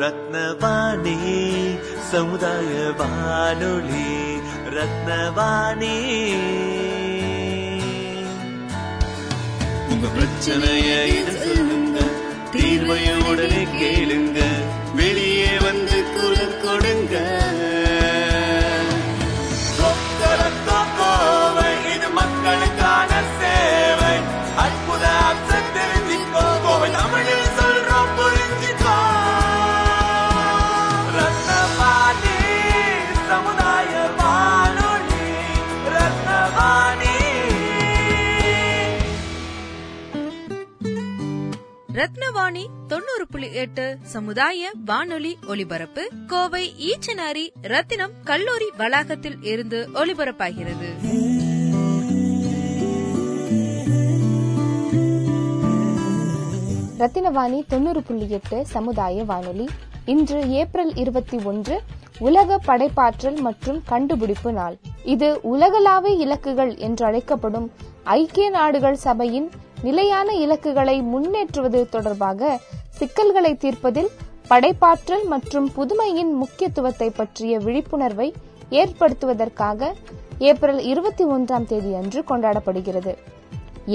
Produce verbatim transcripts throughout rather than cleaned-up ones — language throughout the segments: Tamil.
ரத்னவாணி சமுதாய வானொலி ரத்னவாணி. உங்க பிரச்சனையை சொல்லுங்க, தீர்வையுடனே கேளுங்க, வெளியே வந்து குரல் கொடுங்க. இது மக்களுக்கான சேவை. அற்புத தெரிஞ்சுக்கோ, தமிழில் சொல்றோம் புரிஞ்சுக்கோ. ரத்னவாணி சமுதாய வானொலி ரத்னவாணி. ரத்னவாணி தொண்ணூறு புள்ளி எட்டு சமுதாய வானொலி ஒலிபரப்பு கோவை ஈச்சனாரி ரத்தினம் கல்லூரி வளாகத்தில் இருந்து ஒலிபரப்பாகிறது. ரத்தினவாணி தொண்ணூறு புள்ளி எட்டு சமுதாய வானொலி. இன்று ஏப்ரல் இருபத்தி ஒன்று உலக படைப்பாற்றல் மற்றும் கண்டுபிடிப்பு நாள். இது உலகளாவிய இலக்குகள் என்று அழைக்கப்படும் ஐக்கிய நாடுகள் சபையின் நிலையான இலக்குகளை முன்னேற்றுவது தொடர்பாக சிக்கல்களை தீர்ப்பதில் படைப்பாற்றல் மற்றும் புதுமையின் முக்கியத்துவத்தை பற்றிய விழிப்புணர்வை ஏற்படுத்துவதற்காக ஏப்ரல் இருபத்தி ஒன்றாம் தேதி அன்று கொண்டாடப்படுகிறது.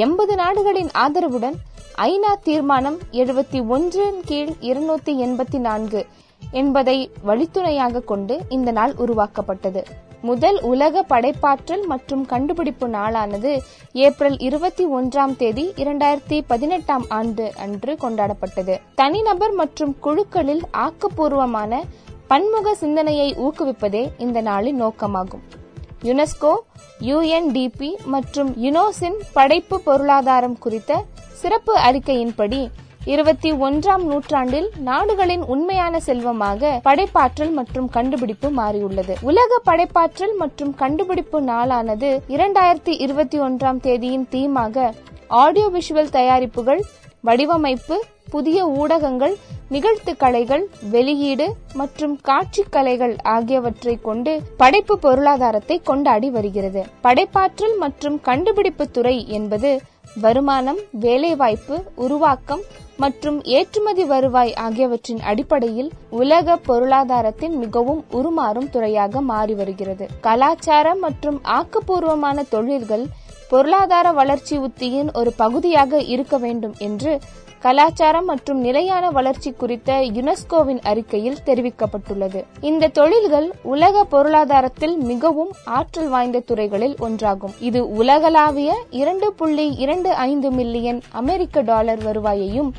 எண்பது நாடுகளின் ஆதரவுடன் ஐநா தீர்மானம் எழுபத்தி ஒன்றின் கீழ் இருநூத்தி எண்பத்தி நான்கு என்பதை வழித்துணையாக கொண்டு இந்த நாள் உருவாக்கப்பட்டது. முதல் உலக படைப்பாற்றல் மற்றும் கண்டுபிடிப்பு நாளானது ஏப்ரல் இருபத்தி ஒன்றாம் தேதி இரண்டாயிரத்தி பதினெட்டாம் ஆண்டு அன்று கொண்டாடப்பட்டது. தனிநபர் மற்றும் குழுக்களில் ஆக்கப்பூர்வமான பன்முக சிந்தனையை ஊக்குவிப்பதே இந்த நாளின் நோக்கமாகும். யுனெஸ்கோ, யூஎன்டிபி மற்றும் யுனோசின் படைப்பு பொருளாதாரம் குறித்த சிறப்பு அறிக்கையின்படி இருபத்தி ஒன்றாம் நூற்றாண்டில் நாடுகளின் உண்மையான செல்வமாக படைப்பாற்றல் மற்றும் கண்டுபிடிப்பு மாறியுள்ளது. உலக படைப்பாற்றல் மற்றும் கண்டுபிடிப்பு நாளானது இரண்டாயிரத்தி இருபத்தி ஒன்றாம் தேதியின் தீமாக ஆடியோ விஷுவல் தயாரிப்புகள், வடிவமைப்பு, புதிய ஊடகங்கள், நிகழ்த்து கலைகள், வெளியீடு மற்றும் காட்சி கலைகள் ஆகியவற்றை கொண்டு படைப்பு பொருளாதாரத்தை கொண்டாடி வருகிறது. படைப்பாற்றல் மற்றும் கண்டுபிடிப்பு துறை என்பது வருமானம், வேலைவாய்ப்பு, உருவாக்கம் மற்றும் ஏற்றுமதி வருவாய் ஆகியவற்றின் அடிப்படையில் உலக பொருளாதாரத்தின் மிகவும் உருமாறும் துறையாக மாறி வருகிறது. கலாச்சாரம் மற்றும் ஆக்கப்பூர்வமான தொழில்கள் பொருளாதார வளர்ச்சி உத்தியின் ஒரு பகுதியாக இருக்க வேண்டும் என்று கலாச்சாரம் மற்றும் நிலையான வளர்ச்சி குறித்த யுனெஸ்கோவின் அறிக்கையில் தெரிவிக்கப்பட்டுள்ளது. இந்த தொழில்கள் உலக பொருளாதாரத்தில் மிகவும் ஆற்றல் வாய்ந்த துறைகளில் ஒன்றாகும். இது உலகளாவிய இரண்டு புள்ளி இரண்டு ஐந்து மில்லியன் அமெரிக்க டாலர் வருவாயையும்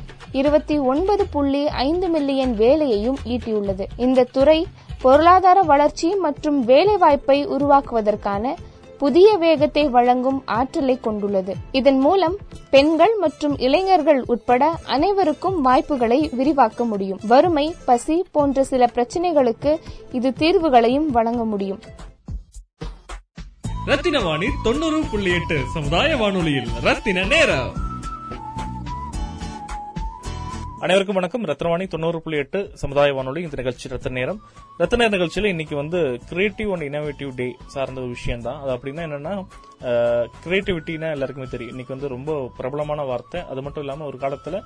இருபத்தி ஒன்பது புள்ளி ஐந்து மில்லியன் வேலையையும் ஈட்டியுள்ளது. இந்த துறை பொருளாதார வளர்ச்சி மற்றும் வேலைவாய்ப்பை உருவாக்குவதற்கான புதிய வேகத்தை வழங்கும் ஆற்றலை கொண்டுள்ளது. இதன் மூலம் பெண்கள் மற்றும் இளைஞர்கள் உட்பட அனைவருக்கும் வாய்ப்புகளை விரிவாக்க முடியும். வறுமை, பசி போன்ற சில பிரச்சனைகளுக்கு இது தீர்வுகளையும் வழங்க முடியும். ரத்தின வாணி தொண்ணூறு புள்ளி எட்டு சமுதாய வானொலியில் ரத்தின நேரம். அனைவருக்கும் வணக்கம். ரத்னவாணி தொண்ணூறு புள்ளி எட்டு சமுதாய வானொலி இந்த நிகழ்ச்சி ரத்ன நேரம். ரத்ன நேர நிகழ்ச்சியில் இன்னைக்கு வந்து கிரியேட்டிவ் அண்ட் இனோவேட்டிவ் டே சார்ந்த ஒரு விஷயம் தான். அது அப்படின்னா என்னன்னா, கிரியேட்டிவிட்டினா எல்லாருக்குமே தெரியும். இன்னைக்கு வந்து ரொம்ப பிரபலமான வார்த்தை. அது மட்டும் இல்லாமல் ஒரு காலத்தில்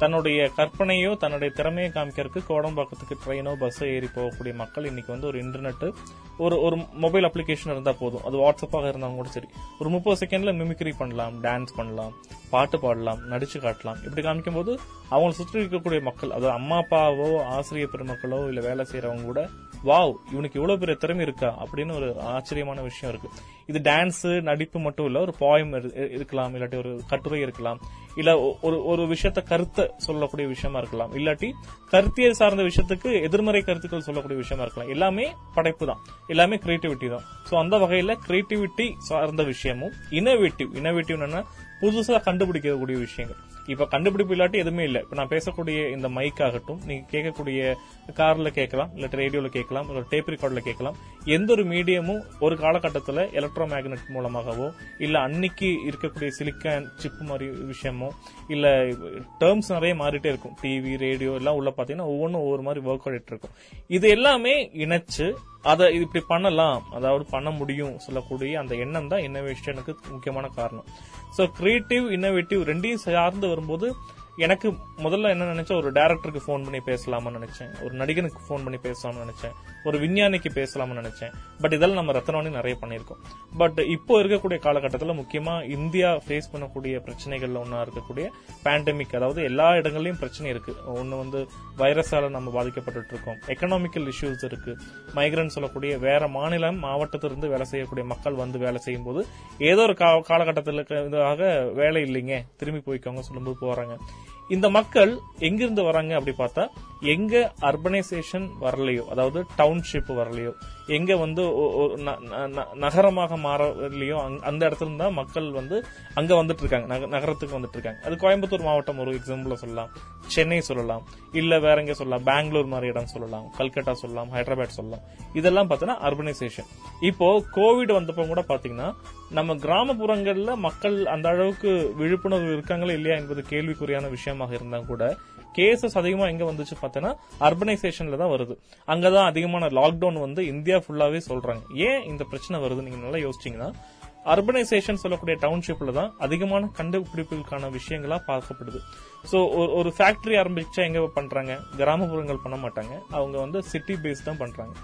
தன்னுடைய கற்பனையோ தன்னுடைய திறமையை காமிக்கிறதுக்கு கோடம்பாக்கத்துக்கு ட்ரெயினோ பஸ்ஸோ ஏறி போகக்கூடிய மக்கள் இன்னைக்கு வந்து ஒரு இன்டர்நெட்டு ஒரு ஒரு மொபைல் அப்ளிகேஷன் இருந்தால் போதும். அது வாட்ஸ்அப்பாக இருந்தாலும் கூட சரி, ஒரு முப்பது செகண்ட்ல மிமிக்ரி பண்ணலாம், டான்ஸ் பண்ணலாம், பாட்டு பாடலாம், நடிச்சு காட்டலாம். இப்படி காமிக்கும் போது அவங்களை சுற்றி இருக்கக்கூடிய மக்கள், அதாவது அம்மா அப்பாவோ ஆசிரியர் பெருமக்களோ இல்லை வேலை செய்யறவங்க கூட, வாவ், இவனுக்கு இவ்வளவு பெரிய திறமை இருக்கா அப்படின்னு ஒரு ஆச்சரியமான விஷயம் இருக்கு. இது டான்ஸ், நடிப்பு மட்டும் இல்ல, ஒரு போயம் இருக்கலாம், இல்லாட்டி ஒரு கட்டுரை இருக்கலாம், இல்ல ஒரு ஒரு விஷயத்த கருத்தை சொல்லக்கூடிய விஷயமா இருக்கலாம், இல்லாட்டி கருத்தியல் சார்ந்த விஷயத்துக்கு எதிர்மறை கருத்துக்கள் சொல்லக்கூடிய விஷயமா இருக்கலாம். எல்லாமே படைப்பு தான், எல்லாமே கிரியேட்டிவிட்டி தான். சோ அந்த வகையில கிரியேட்டிவிட்டி சார்ந்த விஷயமும் இனோவேட்டிவ் இனோவேட்டிவ் என்னன்னா புதுசா கண்டுபிடிக்கக்கூடிய விஷயங்கள். இப்ப கண்டுபிடிப்பு இல்லாட்டி எதுவுமே இல்லை. இப்ப நான் பேசக்கூடிய இந்த மைக் ஆகட்டும், நீங்க கேட்கக்கூடிய கார்ல கேட்கலாம், இல்லாட்டி ரேடியோல கேட்கலாம், இல்லை டேப் ரெக்கார்ட்ல கேட்கலாம். எந்த ஒரு மீடியமும் ஒரு காலகட்டத்தில் எலக்ட்ரோ மேக்னெட் மூலமாகவோ இல்ல அன்னைக்கு இருக்கக்கூடிய சிலிக்கான் சிப் மாதிரி விஷயமோ இல்ல டேர்ம்ஸ் நிறைய மாறிட்டே இருக்கும். டிவி, ரேடியோ எல்லாம் உள்ள பாத்தீங்கன்னா ஒவ்வொன்றும் ஒவ்வொரு மாதிரி ஒர்க் ஆடிட்டு இருக்கும். இது எல்லாமே இணைச்சு அதை இப்படி பண்ணலாம், அதாவது பண்ண முடியும் சொல்லக்கூடிய அந்த எண்ணம் தான் இன்னோவேஷனுக்கு முக்கியமான காரணம். ஸோ கிரியேட்டிவ், இன்னோவேட்டிவ் ரெண்டையும் சார்ந்து வரும்போது எனக்கு முதல்ல என்ன நினைச்சேன், ஒரு டைரக்டருக்கு போன் பண்ணி பேசலாம்னு நினைச்சேன், ஒரு நடிகனுக்கு போன் பண்ணி பேசலாம்னு நினைச்சேன், ஒரு விஞ்ஞானிக்கு பேசலாம்னு நினைச்சேன். பட் இதெல்லாம் நம்ம ரத்தனவாணி நிறைய பண்ணியிருக்கோம். பட் இப்போ இருக்கக்கூடிய காலகட்டத்தில் முக்கியமா இந்தியா ஃபேஸ் பண்ணக்கூடிய பிரச்சனைகள்ல ஒன்னா இருக்கக்கூடிய பேண்டமிக், அதாவது எல்லா இடங்கள்லயும் பிரச்சனை இருக்கு. ஒன்னு வந்து வைரஸால நம்ம பாதிக்கப்பட்டு இருக்கோம், எக்கனாமிக்கல் இஷ்யூஸ் இருக்கு, மைக்ரன்ட் சொல்லக்கூடிய வேற மாநிலம் மாவட்டத்திலிருந்து வேலை செய்யக்கூடிய மக்கள் வந்து வேலை செய்யும் போது ஏதோ ஒரு காலகட்டத்திற்காக வேலை இல்லைங்க திரும்பி போய்க்கவங்க சொல்லும்போது போறாங்க. இந்த மக்கள் எங்கிருந்து வராங்க அப்படி பார்த்தா, எங்க அர்பனைசேஷன் வரலையோ, அதாவது டவுன்ஷிப் வரலையோ, எங்க வந்து நகரமாக மாறலையோ அந்த இடத்துல இருந்தா மக்கள் வந்து அங்க வந்துட்டு இருக்காங்க, நகரத்துக்கு வந்துட்டு இருக்காங்க. அது கோயம்புத்தூர் மாவட்டம் ஒரு எக்ஸாம்பிள் சொல்லலாம், சென்னை சொல்லலாம், இல்ல வேற எங்க சொல்லலாம், பெங்களூர் மாதிரி இடம் சொல்லலாம், கல்கட்டா சொல்லலாம், ஹைதராபாத் சொல்லலாம். இதெல்லாம் பாத்தீங்கன்னா அர்பனைசேஷன். இப்போ கோவிட் வந்தப்ப கூட பாத்தீங்கன்னா நம்ம கிராமப்புறங்கள்ல மக்கள் அந்த அளவுக்கு விழிப்புணர்வு இருக்காங்களா இல்லையா என்பது கேள்விக்குறியான விஷயமாக இருந்தா கூட, கேசஸ் அதிகமா எங்க வந்துச்சு பார்த்தோன்னா அர்பனைசேஷன்ல தான் வருது. அங்கதான் அதிகமான லாக்டவுன் வந்து இந்தியா ஃபுல்லாவே சொல்றாங்க. ஏன் இந்த பிரச்சனை வருது நீங்க நல்லா யோசிச்சீங்கன்னா, அர்பனைசேஷன் சொல்லக்கூடிய டவுன்ஷிப்ல தான் அதிகமான கண்டுபிடிப்புகளுக்கான விஷயங்களா பார்க்கப்படுது. ஸோ ஒரு ஃபேக்டரி ஆரம்பிச்சா எங்க பண்றாங்க, கிராமப்புறங்கள் பண்ண மாட்டாங்க, அவங்க வந்து சிட்டி பேஸ் தான் பண்றாங்க.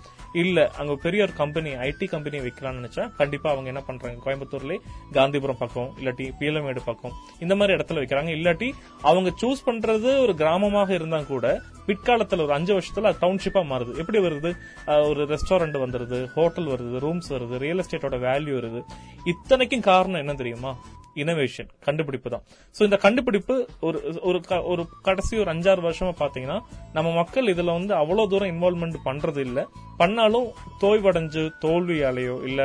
இல்ல அங்க பெரிய ஒரு கம்பெனி ஐடி கம்பெனி வைக்கலாம்னு நினைச்சா கண்டிப்பா அவங்க என்ன பண்றாங்க, கோயம்புத்தூர்ல காந்திபுரம் பக்கம் இல்லாட்டி பீலமேடு பக்கம் இந்த மாதிரி இடத்துல வைக்கிறாங்க. இல்லாட்டி அவங்க சூஸ் பண்றது ஒரு கிராமமாக இருந்தா கூட பிற்காலத்துல ஒரு அஞ்சு வருஷத்துல டவுன்ஷிப்பா மாறுது. எப்படி வருது, ஒரு ரெஸ்டாரண்ட் வந்துருது, ஹோட்டல் வருது, ரூம்ஸ் வருது, ரியல் எஸ்டேட்டோட வேல்யூ வருது. இத்தனைக்கும் காரணம் என்ன தெரியுமா, இனோவேஷன், கண்டுபிடிப்பு தான். சோ இந்த கண்டுபிடிப்பு ஒரு ஒரு கடைசி ஒரு அஞ்சாறு வருஷமா பாத்தீங்கன்னா நம்ம மக்கள் இதுல வந்து அவ்வளவு தூரம் இன்வால்வ்மெண்ட் பண்றது இல்ல, பண்ணாலும் தோய்வடைஞ்சு தோல்வியாலேயோ இல்ல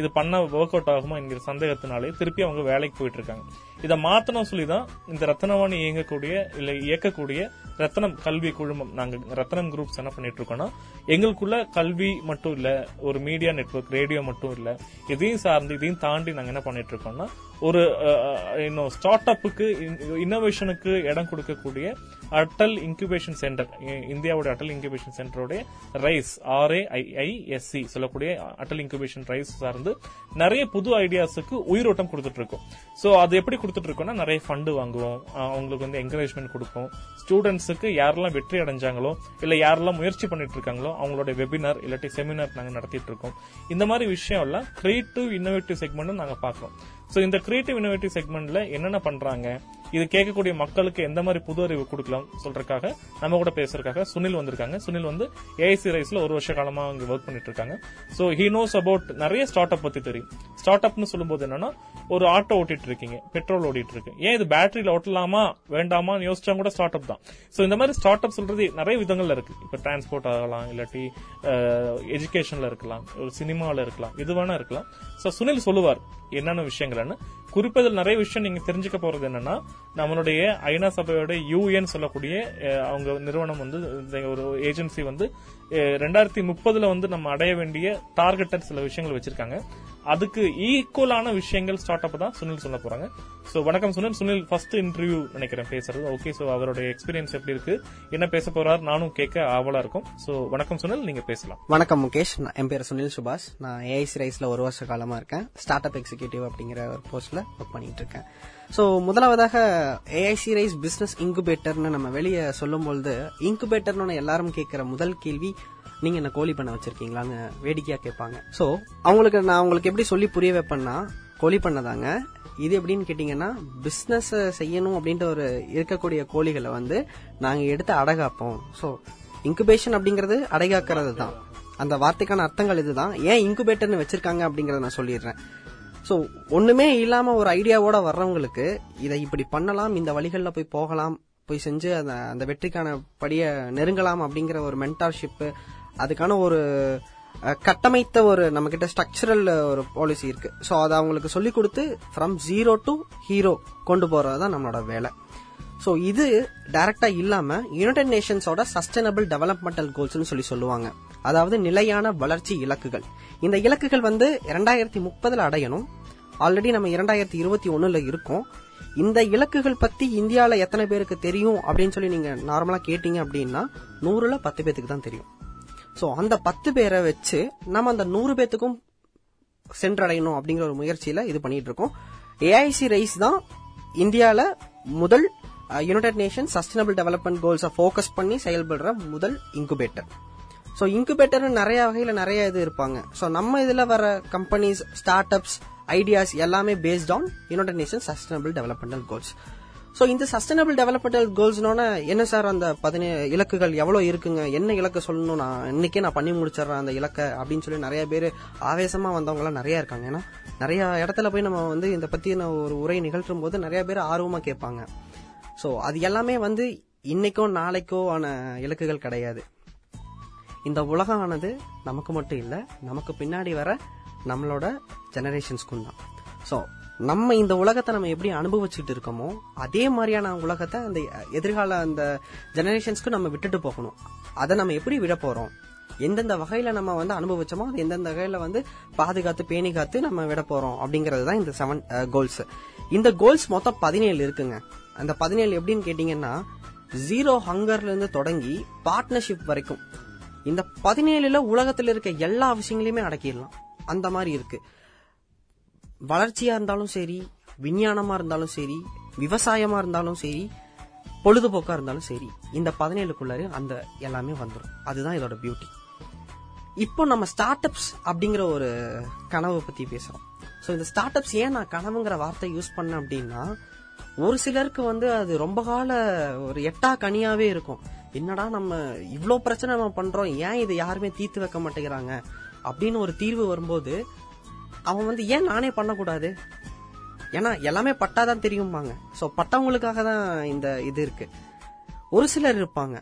இது பண்ண ஒர்க் அவுட் ஆகுமா என்கிற சந்தேகத்தினாலே திருப்பி அவங்க வேலைக்கு போயிட்டு இருக்காங்க. இதை மாத்தணும் சொல்லிதான் இந்த ரத்னவாணி இயங்கக்கூடிய இல்ல இயக்கக்கூடிய ரத்னம் கல்வி குழுமம், நாங்க ரத்னம் குரூப்ஸ் என்ன பண்ணிட்டு இருக்கோம்னா, எங்களுக்குள்ள கல்வி மட்டும் இல்ல, ஒரு மீடியா நெட்வொர்க், ரேடியோ மட்டும் இல்ல, இதையும் சார்ந்து இதையும் தாண்டி நாங்க என்ன பண்ணிட்டு இருக்கோம்னா, ஒரு இன்னும் ஸ்டார்ட் அப்புக்கு இன்னோவேஷனுக்கு இடம் கொடுக்கக்கூடிய அட்டல் இன்குபேஷன் சென்டர், இந்தியாவோட அட்டல் இன்குபேஷன் சென்டருடைய rice R A I I S C சொல்லக்கூடிய அட்டல் இன்குபேஷன் ரைஸ் சார்ந்து நிறைய புது ஐடியாஸுக்கு உயிரோட்டம் கொடுத்துட்டு இருக்கோம். சோ அது எப்படி கொடுத்துட்டு இருக்கோம்னா, நிறைய ஃபண்டு வாங்குவோம், அவங்களுக்கு வந்து என்கரேஜ்மெண்ட் கொடுப்போம், ஸ்டூடெண்ட்ஸுக்கு யாரெல்லாம் வெற்றி அடைஞ்சாங்களோ இல்ல யாரெல்லாம் முயற்சி பண்ணிட்டு இருக்காங்களோ அவங்களோட வெபினார் இல்லாட்டி செமினார் நாங்க நடத்திட்டு இருக்கோம். இந்த மாதிரி விஷயம் எல்லாம் கிரியேட்டிவ் இன்னோவேட்டிவ் செக்மெண்ட் நாங்க பாக்குறோம். சோ இந்த கிரியேட்டிவ் இன்னோவேட்டிவ் செக்மெண்ட்ல என்னென்ன பண்றாங்க, இது கேட்கக்கூடிய மக்களுக்கு எந்த மாதிரி புது அறிவு கொடுக்கலாம் சொல்றதுக்காக நம்ம கூட பேசுறதுக்காக சுனில் வந்திருக்காங்க. சுனில் வந்து ஏஐசி ரைஸ்ல ஒரு வருஷ காலமா அவங்க ஒர்க் பண்ணிட்டு இருக்காங்க. சோ ஹி நோஸ் அபவுட் நிறைய ஸ்டார்ட் அப் பத்தி தெரியும். ஸ்டார்ட் அப்னு சொல்லும்போது என்னன்னா, ஒரு ஆட்டோ ஓட்டிட்டு இருக்கீங்க, பெட்ரோல் ஓட்டிட்டு இருக்கு, ஏன் இது பேட்டரியில ஓட்டலாமா வேண்டாமான்னு யோசிச்சா கூட ஸ்டார்ட் அப் தான். சோ இந்த மாதிரி ஸ்டார்ட் அப் சொல்றது நிறைய விதங்கள்ல இருக்கு. இப்ப டிரான்ஸ்போர்ட் ஆகலாம், இல்லாட்டி எஜுகேஷன்ல இருக்கலாம், ஒரு சினிமாவில இருக்கலாம், இது வேணா இருக்கலாம். சோ சுனில் சொல்லுவார் என்னென்ன விஷயங்கள்னு. குறிப்பதில் நிறைய விஷயம் நீங்க தெரிஞ்சுக்க போறது என்னன்னா, நம்மளுடைய ஐநா சபையோட யூஎன் சொல்லக்கூடிய அவங்க நிறுவனம் வந்து ஒரு ஏஜென்சி வந்து ரெண்டாயிரத்தி முப்பதுல வந்து நம்ம அடைய வேண்டிய டார்கெட்டட் சில விஷயங்கள் வச்சிருக்காங்க. அதுக்கு ஈக்குவலான விஷயங்கள் ஸ்டார்ட் அப் தான் சுனில் சொல்ல போறாங்க. சோ வணக்கம் சுனில். சுனில் ஃபர்ஸ்ட் இன்டர்வியூ நினைக்கிறேன் பேசுறது. ஓகே, சோ அவரோட எக்ஸ்பீரியன்ஸ் எப்படி இருக்கு, என்ன பேச போறாரு, நானும் கேட்க ஆவலா இருக்கும். சோ வணக்கம் சுனில், நீங்க பேசலாம். வணக்கம் முகேஷ், என் பேர் சுனில் சுபாஷ். நான் ஏஐசி ரைஸ்ல ஒரு வருஷ காலமா இருக்கேன். ஸ்டார்ட் அப் எக்ஸிக்யூட்டிவ் அப்படிங்கிற ஒரு போஸ்ட்ல ஒர்க் பண்ணிட்டு இருக்கேன். ஸோ முதலாவதாக ஏஐசி ரைஸ் பிஸ்னஸ் இன்குபேட்டர்னு நம்ம வெளியே சொல்லும்பொழுது, இன்குபேட்டர்னு எல்லாரும் கேட்குற முதல் கேள்வி நீங்க என்ன கோழி பண்ண வச்சிருக்கீங்களான்னு வேடிக்கையா கேட்பாங்க. ஸோ அவங்களுக்கு நான் அவங்களுக்கு எப்படி சொல்லி புரிய வைப்பேன்னா, கோழி பண்ணதாங்க இது எப்படின்னு கேட்டீங்கன்னா, பிஸ்னஸ் செய்யணும் அப்படின்ற ஒரு இருக்கக்கூடிய கோழிகளை வந்து நாங்க எடுத்து அடகாப்போம். ஸோ இன்குபேஷன் அப்படிங்கிறது அடகாக்கிறது தான், அந்த வார்த்தைக்கான அர்த்தங்கள் இதுதான். ஏன் இன்குபேட்டர்னு வச்சிருக்காங்க அப்படிங்கறத நான் சொல்லிடுறேன். ஸோ ஒண்ணுமே இல்லாம ஒரு ஐடியாவோட வர்றவங்களுக்கு இதை இப்படி பண்ணலாம், இந்த வழிகளில் போய் போகலாம், போய் செஞ்சு அந்த அந்த வெற்றிக்கான படிய நெருங்கலாம் அப்படிங்கிற ஒரு மென்டார்ஷிப், அதுக்கான ஒரு கட்டமைத்த ஒரு நம்ம கிட்ட ஸ்ட்ரக்சரல் ஒரு பாலிசி இருக்கு. ஸோ அதை அவங்களுக்கு சொல்லி கொடுத்து ஃப்ரம் ஜீரோ டு ஹீரோ கொண்டு போறதுதான் நம்மளோட வேலை. ஸோ இது டைரக்டா இல்லாம யுனைடெட் நேஷன்ஸோட சஸ்டைனபிள் டெவலப்மெண்டல் கோல்ஸ்னு சொல்லி சொல்லுவாங்க, அதாவது நிலையான வளர்ச்சி இலக்குகள். இந்த இலக்குகள் வந்து இரண்டாயிரத்தி முப்பதுல அடையணும். ஆல்ரெடி நம்ம இரண்டாயிரத்தி இருபத்தி ஒன்னுல இருக்கோம். இந்த இலக்குகள் பத்தி இந்தியாவில எத்தனை பேருக்கு தெரியும் அப்படின்னு சொல்லி நீங்க நார்மலா கேட்டீங்க அப்படின்னா, நூறுல பத்து பேத்துக்கு தான் தெரியும். ஸோ அந்த பத்து பேரை வச்சு நம்ம அந்த நூறு பேத்துக்கும் சென்றடையணும் அப்படிங்கிற ஒரு முயற்சியில இது பண்ணிட்டு இருக்கோம். ஏஐசி ரைஸ் தான் இந்தியாவில முதல் யுனைடெட் நேஷன் சஸ்டைனபிள் டெவலப்மெண்ட் கோல்ஸை ஃபோக்கஸ் பண்ணி செயல்படுற முதல் இன்குபேட்டர். ஸோ இன்குபேட்டர் நிறைய வகையில் நிறைய இது இருப்பாங்க. ஸோ நம்ம இதில் வர கம்பெனிஸ், ஸ்டார்ட் அப்ஸ், ஐடியாஸ் எல்லாமே based on United nation sustainable developmental goals. So இந்த சஸ்டைனபிள் டெவலப்மெண்டல் கோல்ஸ்னோன்னா என்ன சார், அந்த பதினேழு இலக்குகள் எவ்வளோ இருக்குங்க, என்ன இலக்கு சொல்லணும், நான் இன்னைக்கே நான் பண்ணி முடிச்சிடறேன் அந்த இலக்கை அப்படின்னு சொல்லி நிறைய பேர் ஆவேசமாக வந்தவங்களாம் நிறையா இருக்காங்க. ஏன்னா நிறையா இடத்துல போய் நம்ம வந்து இதை பற்றின ஒரு உரை நிகழ்த்தும் போது நிறைய பேர் ஆர்வமாக கேட்பாங்க. ஸோ அது எல்லாமே வந்து இன்னைக்கோ நாளைக்கோ ஆன இலக்குகள் கிடையாது. இந்த உலகம் ஆனது நமக்கு மட்டும் இல்லை, நமக்கு பின்னாடி வர நம்மளோட ஜெனரேஷன்ஸ்க்கும் தான். ஸோ நம்ம இந்த உலகத்தை நம்ம எப்படி அனுபவிச்சுட்டு இருக்கோமோ அதே மாதிரியான உலகத்தை அந்த எதிர்கால அந்த ஜெனரேஷன்ஸ்க்கு நம்ம விட்டுட்டு போகணும். அதை நம்ம எப்படி விட போகிறோம், எந்தெந்த வகையில் நம்ம வந்து அனுபவிச்சோமோ அது எந்தெந்த வகையில் வந்து பாதுகாத்து பேணி காத்து நம்ம விட போகிறோம் அப்படிங்கிறது தான் இந்த செவன் கோல்ஸ். இந்த கோல்ஸ் மொத்தம் பதினேழு இருக்குங்க. அந்த பதினேழு எப்படின்னு கேட்டிங்கன்னா, ஜீரோ ஹங்கர்லேருந்து தொடங்கி பார்ட்னர்ஷிப் வரைக்கும் இந்த பதினேழுல உலகத்தில் இருக்க எல்லா விஷயங்களையுமே அடக்கிடலாம். அந்த மாதிரி இருக்கு. வளர்ச்சியா இருந்தாலும் சரி, விஞ்ஞானமா இருந்தாலும் சரி, விவசாயமா இருந்தாலும் சரி, பொழுதுபோக்கா இருந்தாலும் சரி, இந்த பதினேழுக்குள்ளாரு அந்த எல்லாமே வந்துடும். அதுதான் இதோட பியூட்டி. இப்போ நம்ம ஸ்டார்ட் அப்ஸ் அப்படிங்கிற ஒரு கனவை பத்தி பேசுறோம். ஸோ இந்த ஸ்டார்ட் அப்ஸ் ஏன் நான் கனவுங்கிற வார்த்தை யூஸ் பண்ணேன் அப்படின்னா, ஒரு சிலருக்கு வந்து அது ரொம்ப கால ஒரு எட்டா கனியாவே இருக்கும். என்னடா நம்ம இவ்வளோ பிரச்சனை நம்ம பண்றோம், ஏன் இதை யாருமே தீர்த்து வைக்க மாட்டேங்கிறாங்க அப்படின்னு ஒரு தீர்வு வரும்போது அவன் வந்து ஏன் நானே பண்ணக்கூடாது, ஏன்னா எல்லாமே பட்டாதான் தெரியும்பாங்க. ஸோ பட்டவங்களுக்காக தான் இந்த இது இருக்கு. ஒரு சிலர் இருப்பாங்க,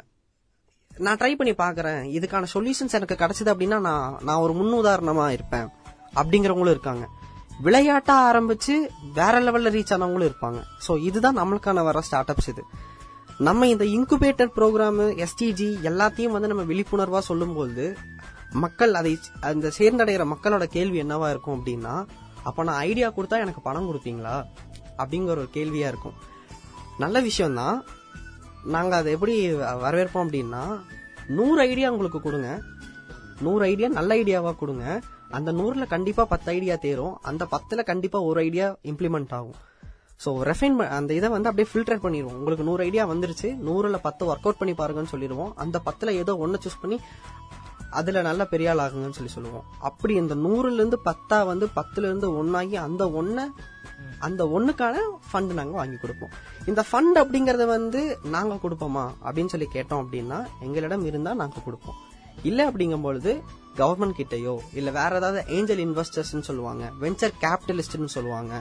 நான் ட்ரை பண்ணி பார்க்குறேன், இதுக்கான சொல்யூஷன்ஸ் எனக்கு கிடைச்சது அப்படின்னா நான் நான் ஒரு முன்னுதாரணமாக இருப்பேன் அப்படிங்கிறவங்களும் இருக்காங்க. விளையாட்டாக ஆரம்பித்து வேற லெவலில் ரீச் ஆனவங்களும் இருப்பாங்க. ஸோ இதுதான் நம்மளுக்கான வர ஸ்டார்ட் அப்ஸ். இது நம்ம இந்த இன்குபேட்டர் ப்ரோக்ராமு, எஸ்டிஜி எல்லாத்தையும் வந்து நம்ம விழிப்புணர்வாக சொல்லும்போது மக்கள் அதை அந்த சேர்ந்தடைகிற மக்களோட கேள்வி என்னவா இருக்கும் அப்படின்னா, அப்போ நான் ஐடியா கொடுத்தா எனக்கு பணம் கொடுப்பீங்களா அப்படிங்கிற ஒரு கேள்வியாக இருக்கும். நல்ல விஷயம்தான். நாங்கள் அதை எப்படி வரவேற்போம் அப்படின்னா, நூறு ஐடியா உங்களுக்கு கொடுங்க, நூறு ஐடியா நல்ல ஐடியாவாக கொடுங்க, அந்த நூறில் கண்டிப்பாக பத்து ஐடியா தேரும், அந்த பத்தில் கண்டிப்பாக ஒரு ஐடியா இம்ப்ளிமெண்ட் ஆகும். ஸோ ரெஃபைன் அந்த இதை வந்து அப்படியே ஃபில்டர் பண்ணிடுவோம். உங்களுக்கு நூறு ஐடியா வந்துருச்சு, நூறில் பத்து ஒர்க் அவுட் பண்ணி பாருங்கன்னு சொல்லிடுவோம். அந்த பத்தில் ஏதோ ஒன்று சூஸ் பண்ணி அதில் நல்லா பெரிய ஆள் ஆகுங்கன்னு சொல்லி சொல்லுவோம். அப்படி இந்த நூறுலேருந்து பத்தா வந்து பத்துலேருந்து ஒன்றாகி அந்த ஒன்றை அந்த ஒன்றுக்கான ஃபண்டு நாங்கள் வாங்கி கொடுப்போம். இந்த ஃபண்ட் அப்படிங்கிறத வந்து நாங்கள் கொடுப்போமா அப்படின்னு சொல்லி கேட்டோம் அப்படின்னா, எங்களிடம் இருந்தால் நாங்கள் கொடுப்போம், இல்லை அப்படிங்கும்பொழுது கவர்மெண்ட் கிட்டேயோ இல்லை வேற ஏதாவது ஏஞ்சல் இன்வெஸ்டர்ஸ்ன்னு சொல்லுவாங்க, வெஞ்சர் கேபிட்டலிஸ்ட்னு சொல்லுவாங்க,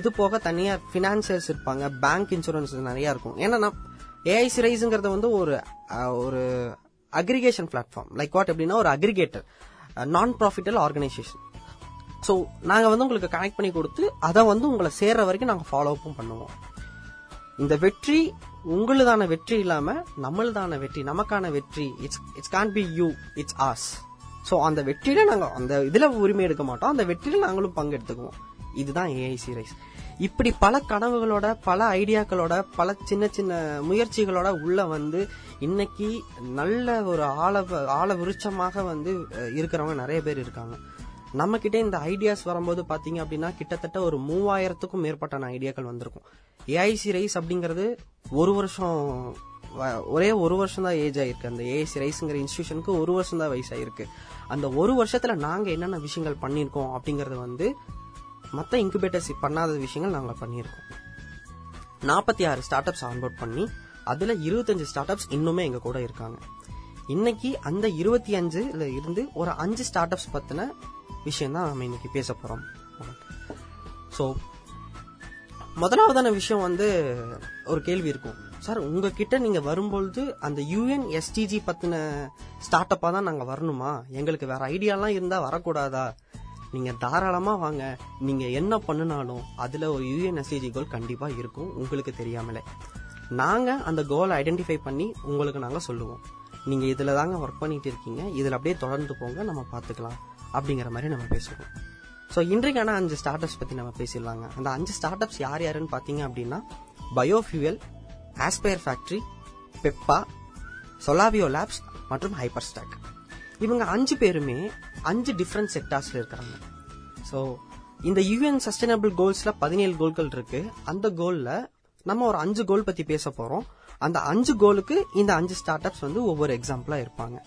இது போக தனியார் ஃபினான்சியர்ஸ் இருப்பாங்க, பேங்க் இன்சூரன்ஸ் நிறையா இருக்கும். ஏன்னா ஏஐசி ரைஸ்ங்கிறது வந்து ஒரு ஒரு அக்ரிகேஷன் பிளாட்ஃபார்ம், லைக் வாட் எப்படின்னா ஒரு அக்ரிகேட்டர், நான் ப்ராஃபிட்டல் ஆர்கனைசேஷன். ஸோ நாங்கள் வந்து உங்களுக்கு கனெக்ட் பண்ணி கொடுத்து அதை வந்து உங்களை சேர்ற வரைக்கும் நாங்கள் ஃபாலோ அப்பும் பண்ணுவோம். இந்த வெற்றி உங்களுதான வெற்றி இல்லாமல் நம்மளுதான வெற்றி, நமக்கான வெற்றி. It's it's can't be you, it's us. So அந்த வெற்றியில நாங்கள் அந்த இதில் உரிமை எடுக்க மாட்டோம், அந்த வெற்றியில நாங்களும் பங்கெடுத்துக்குவோம். இதுதான் ஏஐசி ரைஸ். இப்படி பல கனவுகளோட, பல ஐடியாக்களோட, பல சின்ன சின்ன முயற்சிகளோட உள்ள வந்து இன்னைக்கு நல்ல ஒரு ஆழ ஆழ விருட்சமாக வந்து இருக்கிறவங்க நிறைய பேர் இருக்காங்க. நம்ம கிட்டே இந்த ஐடியாஸ் வரும்போது பார்த்தீங்க அப்படின்னா கிட்டத்தட்ட ஒரு மூவாயிரத்துக்கும் மேற்பட்டான ஐடியாக்கள் வந்திருக்கும். ஏஐசி ரைஸ் அப்படிங்கிறது ஒரு வருஷம் ஒரே ஒரு வருஷம் தான் ஏஜ் ஆயிருக்கு. அந்த ஏஐசி ரைஸ்ங்கிற இன்ஸ்டிடியூஷனுக்கு ஒரு வருஷம் தான் வயசாயிருக்கு. அந்த ஒரு வருஷத்துல நாங்கள் என்னென்ன விஷயங்கள் பண்ணியிருக்கோம் அப்படிங்கிறது வந்து மற்ற இன்குபேட்டர்ஸ் பண்ணாத விஷயங்கள் நாங்கள் பண்ணியிருக்கோம். நாற்பத்தி ஆறு ஸ்டார்ட் அப்ஸ் ஆன்போர்ட் பண்ணி அதில் இருபத்தஞ்சு ஸ்டார்ட் அப்ஸ் இன்னுமே எங்கள் கூட இருக்காங்க. இன்னைக்கு அந்த இருபத்தி அஞ்சுல இருந்து ஒரு அஞ்சு ஸ்டார்ட் அப்ஸ் பற்றின விஷயம்தான் நம்ம இன்னைக்கு பேச போகிறோம். ஸோ முதலாவதான விஷயம் வந்து ஒரு கேள்வி இருக்கும், சார் உங்ககிட்ட நீங்கள் வரும்பொழுது அந்த யூஎன் எஸ்டிஜி பற்றின ஸ்டார்ட் அப்பாக தான் நாங்கள் வரணுமா, எங்களுக்கு வேறு ஐடியாலாம் இருந்தால் வரக்கூடாதா? நீங்கள் தாராளமாக வாங்க, நீங்கள் என்ன பண்ணினாலும் அதில் ஒரு யூஎன்எஸ்டிஜி கோல் கண்டிப்பாக இருக்கும். உங்களுக்கு தெரியாமலே நாங்கள் அந்த கோலை ஐடென்டிஃபை பண்ணி உங்களுக்கு நாங்கள் சொல்லுவோம். நீங்கள் இதில் தாங்க ஒர்க் பண்ணிகிட்டு இருக்கீங்க, இதில் அப்படியே தொடர்ந்து போங்க, நம்ம பார்த்துக்கலாம் அப்படிங்கிற மாதிரி நம்ம பேசுவோம். ஸோ இன்றைக்கான அஞ்சு ஸ்டார்ட் அப்ஸ் பற்றி நம்ம பேசிடலாங்க. அந்த அஞ்சு ஸ்டார்ட் அப்ஸ் யார் யாருன்னு பார்த்தீங்க அப்படின்னா, biofuel, aspire factory, Peppa, Solavio labs மற்றும் ஹைப்பர் ஸ்டாக். இவங்க அஞ்சு பேருமே அஞ்சு டிஃப்ரெண்ட் செக்டார்ஸில் இருக்காங்க. ஸோ இந்த யூஎன் சஸ்டைனபிள் கோல்ஸில் பதினேழு கோல்கள் இருக்குது. அந்த கோலில் நம்ம ஒரு அஞ்சு கோல் பத்தி பேச போறோம். அந்த அஞ்சு கோலுக்கு இந்த அஞ்சு ஸ்டார்ட் அப்ஸ் வந்து ஒவ்வொரு எக்ஸாம்பிளா இருப்பாங்க.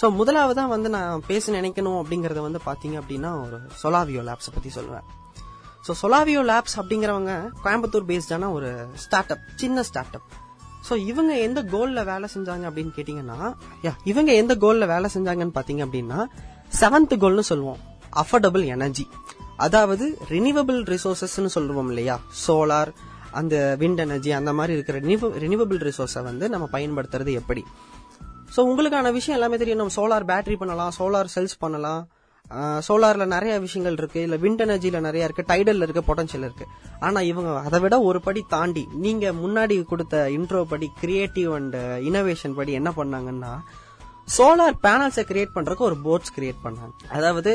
ஸோ முதலாவதா வந்து நான் பேச நினைக்கணும் அப்படிங்கறத வந்து பாத்தீங்க அப்படின்னா ஒரு சொலாவியோ லேப்ஸ் பத்தி சொல்லுவேன். ஸோ சொலாவியோ லேப்ஸ் அப்படிங்கிறவங்க கோயம்புத்தூர் பேஸ்டான ஒரு ஸ்டார்ட் அப், சின்ன ஸ்டார்ட் அப். ஸோ இவங்க எந்த கோல்ல வேலை செஞ்சாங்க அப்படின்னு கேட்டீங்கன்னா, இவங்க எந்த கோல்ல வேலை செஞ்சாங்கன்னு பாத்தீங்க அப்படின்னா செவன்த் கோல்னு சொல்லுவோம், அஃபோர்டபுள் எனர்ஜி. அதாவது ரினியூவபிள் ரிசோர்சஸ்ன்னு சொல்லுவோம் இல்லையா, சோலார், அந்த விண்ட் எனர்ஜி, அந்த மாதிரி இருக்கிற ரினியூவபிள் ரிசோர்ஸை வந்து நம்ம பயன்படுத்துறது எப்படி. ஸோ உங்களுக்கான விஷயம் எல்லாமே தெரியும், நம்ம சோலார் பேட்டரி பண்ணலாம், சோலார் செல்ஸ் பண்ணலாம், சோலார்ல நிறைய விஷயங்கள் இருக்கு, இல்ல விண்ட் எனர்ஜியில நிறைய இருக்கு, டைடல்ல இருக்கு, பொட்டன்ஷியல் இருக்கு. ஆனா இவங்க அதை விட ஒரு படி தாண்டி, நீங்க முன்னாடி கொடுத்த இன்ட்ரோ படி, கிரியேட்டிவ் அண்ட் இனோவேஷன் படி என்ன பண்ணாங்கன்னா சோலார் பேனல்ஸை கிரியேட் பண்றதுக்கு ஒரு போர்ட்ஸ் கிரியேட் பண்ணாங்க. அதாவது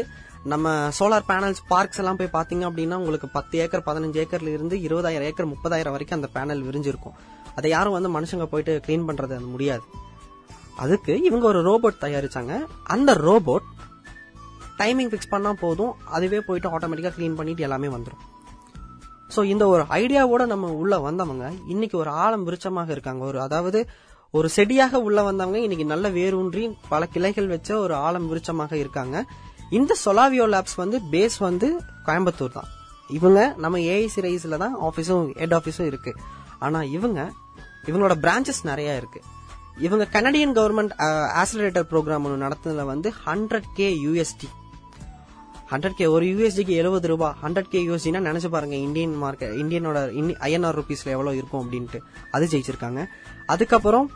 நம்ம சோலார் பேனல்ஸ் பார்க்ஸ் எல்லாம் போய் பாத்தீங்க அப்படின்னா உங்களுக்கு பத்து ஏக்கர் பதினஞ்சு ஏக்கர்ல இருந்து இருபதாயிரம் ஏக்கர் முப்பதாயிரம் வரைக்கும் அந்த பேனல் விரிஞ்சிருக்கும். அதை யாரும் வந்து மனுஷங்க போயிட்டு கிளீன் பண்றது முடியாது. அதுக்கு இவங்க ஒரு ரோபோட் தயாரிச்சாங்க. அந்த ரோபோட் டைமிங் பிக்ஸ் பண்ணா போதும், அதுவே போயிட்டு ஆட்டோமேட்டிக்கா கிளீன் பண்ணிட்டு எல்லாமே வந்துடும். ஸோ இந்த ஒரு ஐடியாவோட நம்ம உள்ள வந்தவங்க இன்னைக்கு ஒரு ஆழம் விருட்சமாக இருக்காங்க. ஒரு அதாவது ஒரு செடியாக உள்ள வந்தவங்க இன்னைக்கு நல்ல வேரூன்றி பல கிளைகள் வச்ச ஒரு ஆழம் விருட்சமாக இருக்காங்க. இந்த சொலாவியோ லேப்ஸ் வந்து பேஸ் வந்து கோயம்புத்தூர் தான். இவங்க நம்ம ஏஐசி ரைஸ்ல தான் ஆஃபீஸும் ஹெட் ஆஃபீஸும் இருக்கு. ஆனா இவங்க இவங்களோட பிரான்ச்சஸ் நிறைய இருக்கு. இவங்க கனடியன் கவர்மெண்ட் ஆக்சிலரேட்டர் ப்ரோக்ராம் ஒன்று நடத்துனதுல வந்து hundred K USD hundred K ஒரு யூஎஸ்டிக்கு எழுபது ரூபாய். ஹண்ட்ரட் கே யூஎஸ்டினா நினைச்சு பாருங்க இந்தியன் மார்க்கெட், இந்தியனோட ஐஎன்ஆர் ரூபீஸ்ல எவ்வளவு இருக்கும் அப்படின்ட்டு. அது ஜெயிச்சிருக்காங்க. அதுக்கப்புறம்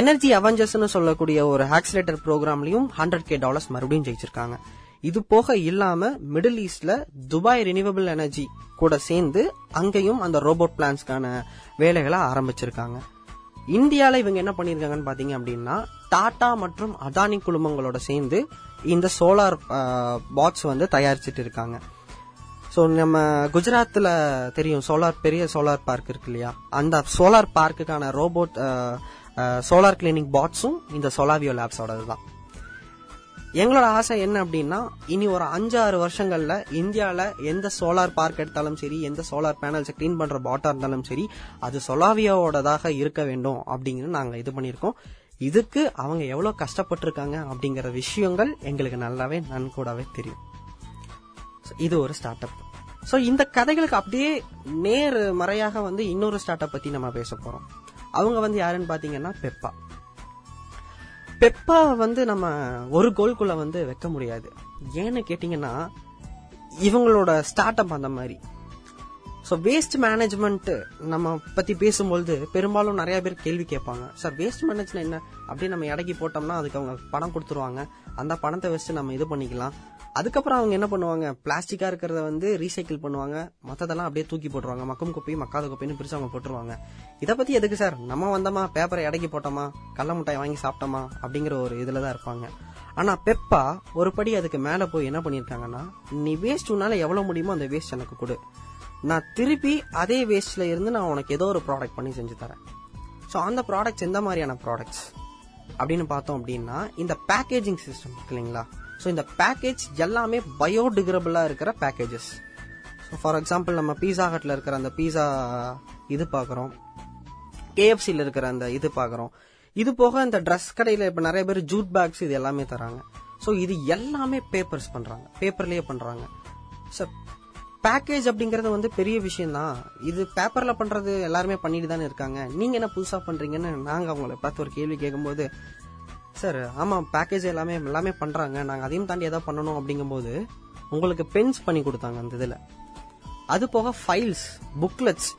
எனர்ஜி அவெஞ்சர்ஸ்ன்னு சொல்லக்கூடிய ஒரு ஆக்சிலேட்டர் ப்ரோக்ராம்லயும் ஹண்ட்ரட் கே டாலர்ஸ் மறுபடியும் ஜெயிச்சிருக்காங்க. இது போக இல்லாம மிடில் ஈஸ்ட்ல துபாய் ரினியூவபிள் எனர்ஜி கூட சேர்ந்து அங்கேயும் அந்த ரோபோட் பிளான்ஸ்க்கான வேலைகளை ஆரம்பிச்சிருக்காங்க. இந்தியால இவங்க என்ன பண்ணிருக்காங்கன்னு பாத்தீங்க அப்படின்னா டாடா மற்றும் அதானி குழுமங்களோட சேர்ந்து இந்த சோலார் பாட்ஸ் வந்து தயாரிச்சுட்டு இருக்காங்க. ஸோ நம்ம குஜராத்தில் தெரியும் சோலார், பெரிய சோலார் பார்க் இருக்கு இல்லையா, அந்த சோலார் பார்க்குக்கான ரோபோட் சோலார் கிளீனிங் பாட்ஸும் இந்த சொலாவியோ லேப்ஸோடது தான். எங்களோட ஆசை என்ன அப்படின்னா இனி ஒரு அஞ்சாறு வருஷங்கள்ல இந்தியாவில் எந்த சோலார் பார்க் எடுத்தாலும் சரி, எந்த சோலார் பேனல்ஸை கிளீன் பண்ற பாட்டா இருந்தாலும் சரி, அது சொலாவியோடதாக இருக்க வேண்டும் அப்படிங்கிறது நாங்கள் இது பண்ணியிருக்கோம். இதுக்கு அவங்க எவ்வளவு கஷ்டப்பட்டிருக்காங்க அப்படிங்கிற விஷயங்கள் எங்களுக்கு நல்லாவே நன்கூடாவே தெரியும். இது ஒரு ஸ்டார்ட் அப். ஸோ இந்த கதைகளுக்கு அப்படியே நேர் மறையாக வந்து இன்னொரு ஸ்டார்ட் அப் பத்தி நம்ம பேச போறோம். அவங்க வந்து யாருன்னு பாத்தீங்கன்னா பெப்பா. பெப்பா வந்து நம்ம ஒரு கோல்குள்ள வந்து வைக்க முடியாது. ஏன்னு கேட்டீங்கன்னா இவங்களோட ஸ்டார்ட் அப் அந்த மாதிரி. ஸோ வேஸ்ட் மேனேஜ்மெண்ட் நம்ம பத்தி பேசும்பொழுது பெரும்பாலும் நிறைய பேர் கேள்வி கேட்பாங்க, சார் வேஸ்ட் மேனேஜ்மெண்ட் என்ன அப்படின்னு நம்ம இடக்கி போட்டோம்னா அதுக்கு அவங்க பணம் கொடுத்துருவாங்க, அந்த பணத்தை வச்சு நம்ம இது பண்ணிக்கலாம். அதுக்கப்புறம் அவங்க என்ன பண்ணுவாங்க, பிளாஸ்டிக்கா இருக்கிறத வந்து ரீசைக்கிள் பண்ணுவாங்க, மற்றதெல்லாம் அப்படியே தூக்கி போட்டுருவாங்க, மக்கும் குப்பையும் மக்காத குப்பைன்னு பிரிச்சு அவங்க போட்டுருவாங்க. இதை பத்தி எதுக்கு சார், நம்ம வந்தோமா பேப்பரை இடக்கி போட்டோமா, கள்ள முட்டாய் வாங்கி சாப்பிட்டோமா அப்படிங்கிற ஒரு இதுலதான் இருப்பாங்க. ஆனா பெப்பா ஒரு படி அதுக்கு மேல போய் என்ன பண்ணிருக்காங்கன்னா, நீ வேஸ்ட் உன்னால எவ்வளவு முடியுமோ அந்த வேஸ்ட் எனக்கு கொடு, நான் திருப்பி அதே வேஸ்ட்ல இருந்து நான் உனக்கு ஏதோ ஒரு ப்ராடக்ட் பண்ணி செஞ்சு தரேன். ஸோ அந்த ப்ராடக்ட்ஸ் எந்த மாதிரியான ப்ராடக்ட்ஸ் அப்படின்னு பார்த்தோம் அப்படின்னா இந்த பேக்கேஜிங் சிஸ்டம் இருக்கு இல்லைங்களா. ஸோ இந்த பேக்கேஜ் எல்லாமே பயோடிகிரபிளா இருக்கிற பேக்கேஜஸ். ஸோ ஃபார் எக்ஸாம்பிள் நம்ம பீஸா ஹட்ல இருக்கிற அந்த பீஸா இது பாக்குறோம், கேஎஃப்சில இருக்கிற அந்த இது பாக்குறோம். இது போக இந்த ட்ரெஸ் கடையில இப்ப நிறைய பேர் ஜூட் பேக்ஸ் இது எல்லாமே தராங்க. ஸோ இது எல்லாமே பேப்பர்ஸ் பண்றாங்க, பேப்பர்லயே பண்றாங்க. ஸோ பேக்கேஜ் அப்படிங்கறது வந்து பெரிய விஷயம் தான். இது பேப்பர்ல பண்றது எல்லாருமே பண்ணிட்டு தானே இருக்காங்க, நீங்க என்ன புதுசா பண்றீங்கன்னு நாங்க அவங்களை பார்த்து ஒரு கேள்வி கேட்கும்போது, சார் ஆமா பேக்கேஜ் எல்லாமே எல்லாமே பண்றாங்க, நாங்க அதையும் தாண்டி ஏதாவது பண்ணணும் அப்படிங்கும் போது உங்களுக்கு பென்ஸ் பண்ணி கொடுத்தாங்க அந்த இதுல. அது போக ஃபைல்ஸ், புக்லெட்ஸ்,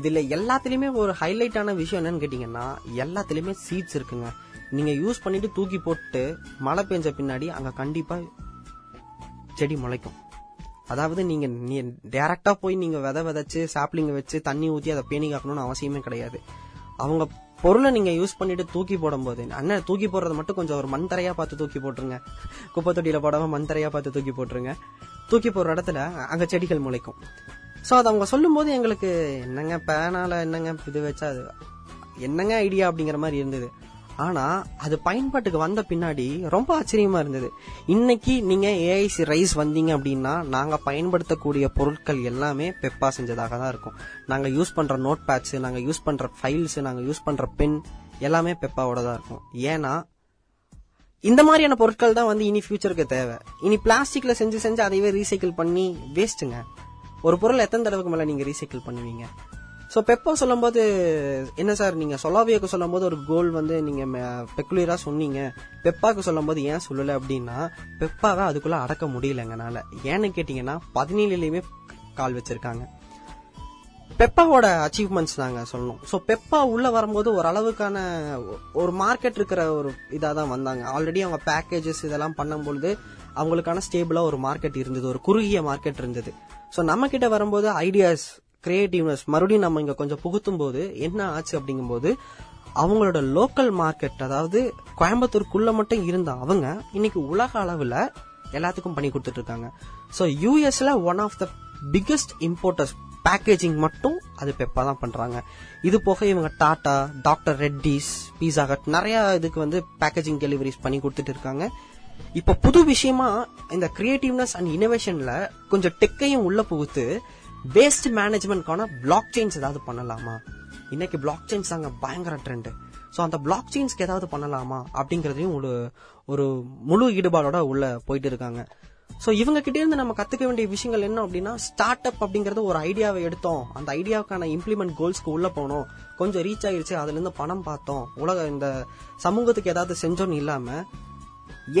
இதுல எல்லாத்துலயுமே ஒரு ஹைலைட்டான விஷயம் என்னன்னு கேட்டீங்கன்னா எல்லாத்துலயுமே சீட்ஸ் இருக்குங்க. நீங்க யூஸ் பண்ணிட்டு தூக்கி போட்டு மழை பெஞ்ச பின்னாடி அங்க கண்டிப்பா செடி முளைக்கும். அதாவது நீங்க டைரக்டா போய் நீங்க விதை விதைச்சு சாப்ளிங்க வச்சு தண்ணி ஊற்றி அதை பேணி காக்கணும்னு அவசியமே கிடையாது. அவங்க பொருளை நீங்க யூஸ் பண்ணிட்டு தூக்கி போடும் போது, அண்ணன் தூக்கி போடுறது மட்டும் கொஞ்சம் ஒரு மண் தரையா பார்த்து தூக்கி போட்டுருங்க, குப்பை தொட்டியில போடாம மண் தரையா பார்த்து தூக்கி போட்டுருங்க. தூக்கி போடுற இடத்துல அங்க செடிகள் முளைக்கும். ஸோ அதை அவங்க சொல்லும் போது எங்களுக்கு என்னங்க பேனால என்னங்க இது வச்சா அது என்னங்க ஐடியா அப்படிங்கிற மாதிரி இருந்தது. ஆனா அது பயன்பாட்டுக்கு வந்த பின்னாடி ரொம்ப ஆச்சரியமா இருந்தது. இன்னைக்கு நீங்க ஏஐசி ரைஸ் வந்தீங்க அப்படின்னா நாங்க பயன்படுத்தக்கூடிய பொருட்கள் எல்லாமே பெப்பா செஞ்சதாக தான் இருக்கும். நாங்க யூஸ் பண்ற நோட் பேட்ஸ், நாங்க யூஸ் பண்ற ஃபைல்ஸ், நாங்க யூஸ் பண்ற பென் எல்லாமே பெப்பாவோட தான் இருக்கும். ஏன்னா இந்த மாதிரியான பொருட்கள் தான் வந்து இனி ஃபியூச்சருக்கு தேவை. இனி பிளாஸ்டிக்ல செஞ்சு செஞ்சு அதையே ரீசைக்கிள் பண்ணி வேஸ்ட்டுங்க. ஒரு பொருள் எத்தனை தடவைக்கு மேல நீங்க ரீசைக்கிள் பண்ணுவீங்க? ஸோ பெப்பா சொல்லும் போது என்ன சார் நீங்க சொலாவியோக்கு சொல்லும் போது ஒரு கோல் வந்து நீங்க பெக்குலரா சொன்னீங்க, பெப்பாக்கு சொல்லும் போது ஏன் சொல்லலை அப்படின்னா பெப்பாவை அதுக்குள்ள அடக்க முடியலங்கனால. ஏன்னு கேட்டீங்கன்னா பதினேழுலயுமே கால் வச்சிருக்காங்க. பெப்பாவோட அச்சீவ்மெண்ட்ஸ் நாங்க சொல்லணும். ஸோ பெப்பா உள்ள வரும்போது ஒரு அளவுக்கான ஒரு மார்க்கெட் இருக்கிற ஒரு இதாக தான் வந்தாங்க. ஆல்ரெடி அவங்க பேக்கேஜஸ் இதெல்லாம் பண்ணும்பொழுது அவங்களுக்கான ஸ்டேபிளா ஒரு மார்க்கெட் இருந்தது, ஒரு குறுகிய மார்க்கெட் இருந்தது. ஸோ நம்ம கிட்ட வரும்போது ஐடியாஸ், கிரியேட்டிவ்னஸ் மறுபடியும் நம்ம இங்க கொஞ்சம் புகுத்தும் போது என்ன ஆச்சு அப்படிங்கும் போது அவங்களோட லோக்கல் மார்க்கெட், அதாவது கோயம்புத்தூருக்குள்ள மட்டும் இருந்த அவங்க இன்னைக்கு உலக அளவுல எல்லாத்துக்கும் பண்ணி கொடுத்துட்டு இருக்காங்க. ஸோ யூஎஸ்ல one of the biggest importers packaging மட்டும் அது பெப்பா தான் பண்றாங்க. இது போக இவங்க டாடா, டாக்டர் ரெட்டிஸ், பீஸா ஹட் நிறைய இதுக்கு வந்து பேக்கேஜிங் டெலிவரிஸ் பண்ணி கொடுத்துட்டு இருக்காங்க. இப்ப புது விஷயமா இந்த கிரியேட்டிவ்னஸ் அண்ட் இனோவேஷன்ல கொஞ்சம் டெக்கையும் உள்ள புகுத்து வேஸ்ட் மேனேஜ்மெண்ட்கான பிளாக் செயின்ஸ் ஏதாவது பண்ணலாமா? இன்னைக்கு பிளாக் செயின்ஸ் தாங்க பயங்கர ட்ரெண்ட். ஸோ அந்த பிளாக் செயின்ஸ்க்கு ஏதாவது பண்ணலாமா அப்படிங்கறதையும் ஒரு ஒரு முழு ஈடுபாடோட உள்ள போயிட்டு இருக்காங்க. ஸோ இவங்க கிட்டே இருந்து நம்ம கத்துக்க வேண்டிய விஷயங்கள் என்ன அப்படின்னா, ஸ்டார்ட் அப் அப்படிங்கறது ஒரு ஐடியாவை எடுத்தோம், அந்த ஐடியாவுக்கான இம்ப்ளிமெண்ட் கோல்ஸ்க்கு உள்ள போனோம், கொஞ்சம் ரீச் ஆயிடுச்சு, அதுல இருந்து பணம் பார்த்தோம், உலக இந்த சமூகத்துக்கு ஏதாவது செஞ்சோன்னு இல்லாம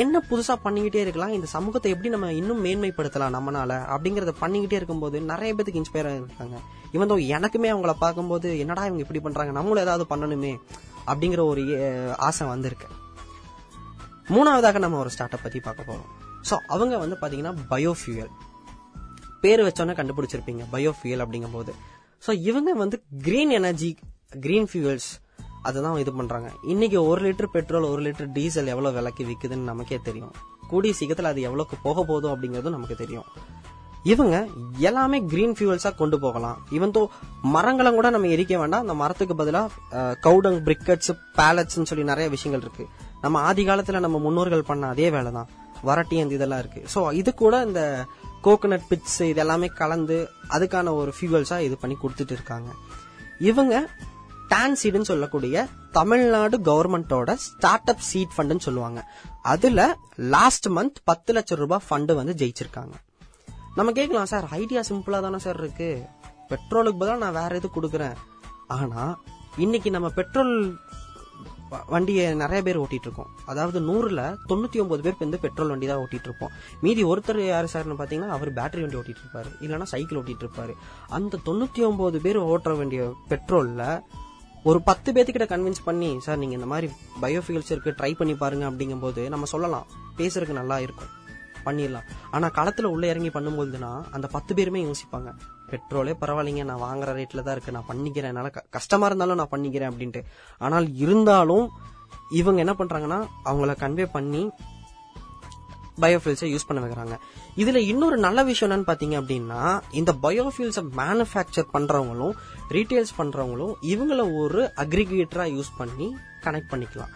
என்ன புதுசா பண்ணிக்கிட்டே இருக்கலாம், இந்த சமூகத்தை எப்படி நம்ம இன்னும் மேன்மைப்படுத்தலாம் நம்மளால அப்படிங்கறத பண்ணிக்கிட்டே இருக்கும்போது நிறைய பேருக்கு இன்ஸ்பயர் ஆயிருக்காங்க. இவன் எனக்குமே அவங்கள பார்க்கும்போது என்னடா இவங்க இப்படி பண்றாங்க, நம்மளும் ஏதாவது பண்ணணுமே அப்படிங்கிற ஒரு ஆசை வந்திருக்கு. மூணாவதாக நம்ம ஒரு ஸ்டார்ட் அப் பத்தி பார்க்க போறோம். ஸோ அவங்க வந்து பாத்தீங்கன்னா பயோஃபியூயல் பேர் வச்சோன்னா கண்டுபிடிச்சிருப்பீங்க பயோஃபியூயல் அப்படிங்கும் போது. ஸோ இவங்க வந்து கிரீன் எனர்ஜி, கிரீன் ஃபியூயல்ஸ் அதுதான் இது பண்றாங்க. இன்னைக்கு ஒரு லிட்டர் பெட்ரோல், ஒரு லிட்டர் டீசல் எவ்வளவு விலைக்கு விற்குதுன்னு நமக்கே தெரியும். கூடிய சீக்கிரத்துல அது எவ்வளவுக்கு போக போதும் அப்படிங்கறதும் நமக்கு தெரியும். இவங்க எல்லாமே கிரீன் ஃபியூவல்ஸா கொண்டு போகலாம். இவன் தோ மரங்களும் கூட நம்ம எரிக்க வேண்டாம், அந்த மரத்துக்கு பதிலாக கவுடங் பிரிக்கெட்ஸ், பேலட்ஸ் சொல்லி நிறைய விஷயங்கள் இருக்கு. நம்ம ஆதி காலத்துல நம்ம முன்னோர்கள் பண்ண அதே வேலை தான், வரட்டி அந்த இதெல்லாம் இருக்கு. ஸோ இது கூட இந்த கோகனட் பிட்ஸ் இதெல்லாமே கலந்து அதுக்கான ஒரு ஃபியூவல்ஸா இது பண்ணி கொடுத்துட்டு இருக்காங்க. இவங்க டான் சீடுன்னு சொல்லக்கூடிய தமிழ்நாடு கவர்மெண்டோட ஸ்டார்ட் அப் சீட் ஃபண்டுன்னு சொல்லுவாங்க. அதுல லாஸ்ட் மந்த் பத்து லட்சம் ரூபாய் ஃபண்டு வந்து ஜெயிச்சிருக்காங்க. நம்ம கேட்கலாம், சார் ஐடியா சிம்பிளா தானே சார் இருக்கு, பெட்ரோலுக்கு பதிலாக நான் வேற எது கொடுக்குறேன். ஆனா இன்னைக்கு நம்ம பெட்ரோல் வண்டியை நிறைய பேர் ஓட்டிட்டு இருக்கோம். அதாவது நூறுல தொண்ணூத்தி ஒன்பது பேர் வந்து பெட்ரோல் வண்டி தான் ஓட்டிட்டு இருப்போம். மீதி ஒருத்தர் யாரு சார்னு பாத்தீங்கன்னா அவர் பேட்டரி வண்டி ஓட்டிட்டு இருப்பாரு, இல்லைன்னா சைக்கிள் ஓட்டிட்டு இருப்பாரு. அந்த தொண்ணூத்தி ஒன்பது பேர் ஓட்டுற வேண்டிய பெட்ரோல்ல ஒரு பத்து பேர்த்துக்கிட்ட கன்வின்ஸ் பண்ணி, சார் நீங்க இந்த மாதிரி பயோஃபியூல்ஸ் இருக்கு ட்ரை பண்ணி பாருங்க அப்படிங்கும்போது நம்ம சொல்லலாம், பேசுறதுக்கு நல்லா இருக்கும், பண்ணிடலாம். ஆனா களத்துல உள்ள இறங்கி பண்ணும்போதுன்னா அந்த பத்து பேருமே யோசிப்பாங்க, பெட்ரோலே பரவாயில்லைங்க, நான் வாங்குற ரேட்ல தான் இருக்கு, நான் பண்ணிக்கிறேன், என்னால கஷ்டமா இருந்தாலும் நான் பண்ணிக்கிறேன் அப்படின்ட்டு. ஆனால் இருந்தாலும் இவங்க என்ன பண்றாங்கன்னா அவங்கள கன்வே பண்ணி பயோஃபியூல்ஸை யூஸ் பண்ண வைக்கிறாங்க. இதுல இன்னொரு நல்ல விஷயம் என்னன்னு பாத்தீங்க அப்படின்னா, இந்த பயோஃபியூல்ஸை மேனுஃபேக்சர் பண்றவங்களும் ரீட்டைல்ஸ் பண்றவங்களும் இவங்கள ஒரு அக்ரிகேட்டரா யூஸ் பண்ணி கனெக்ட் பண்ணிக்கலாம்.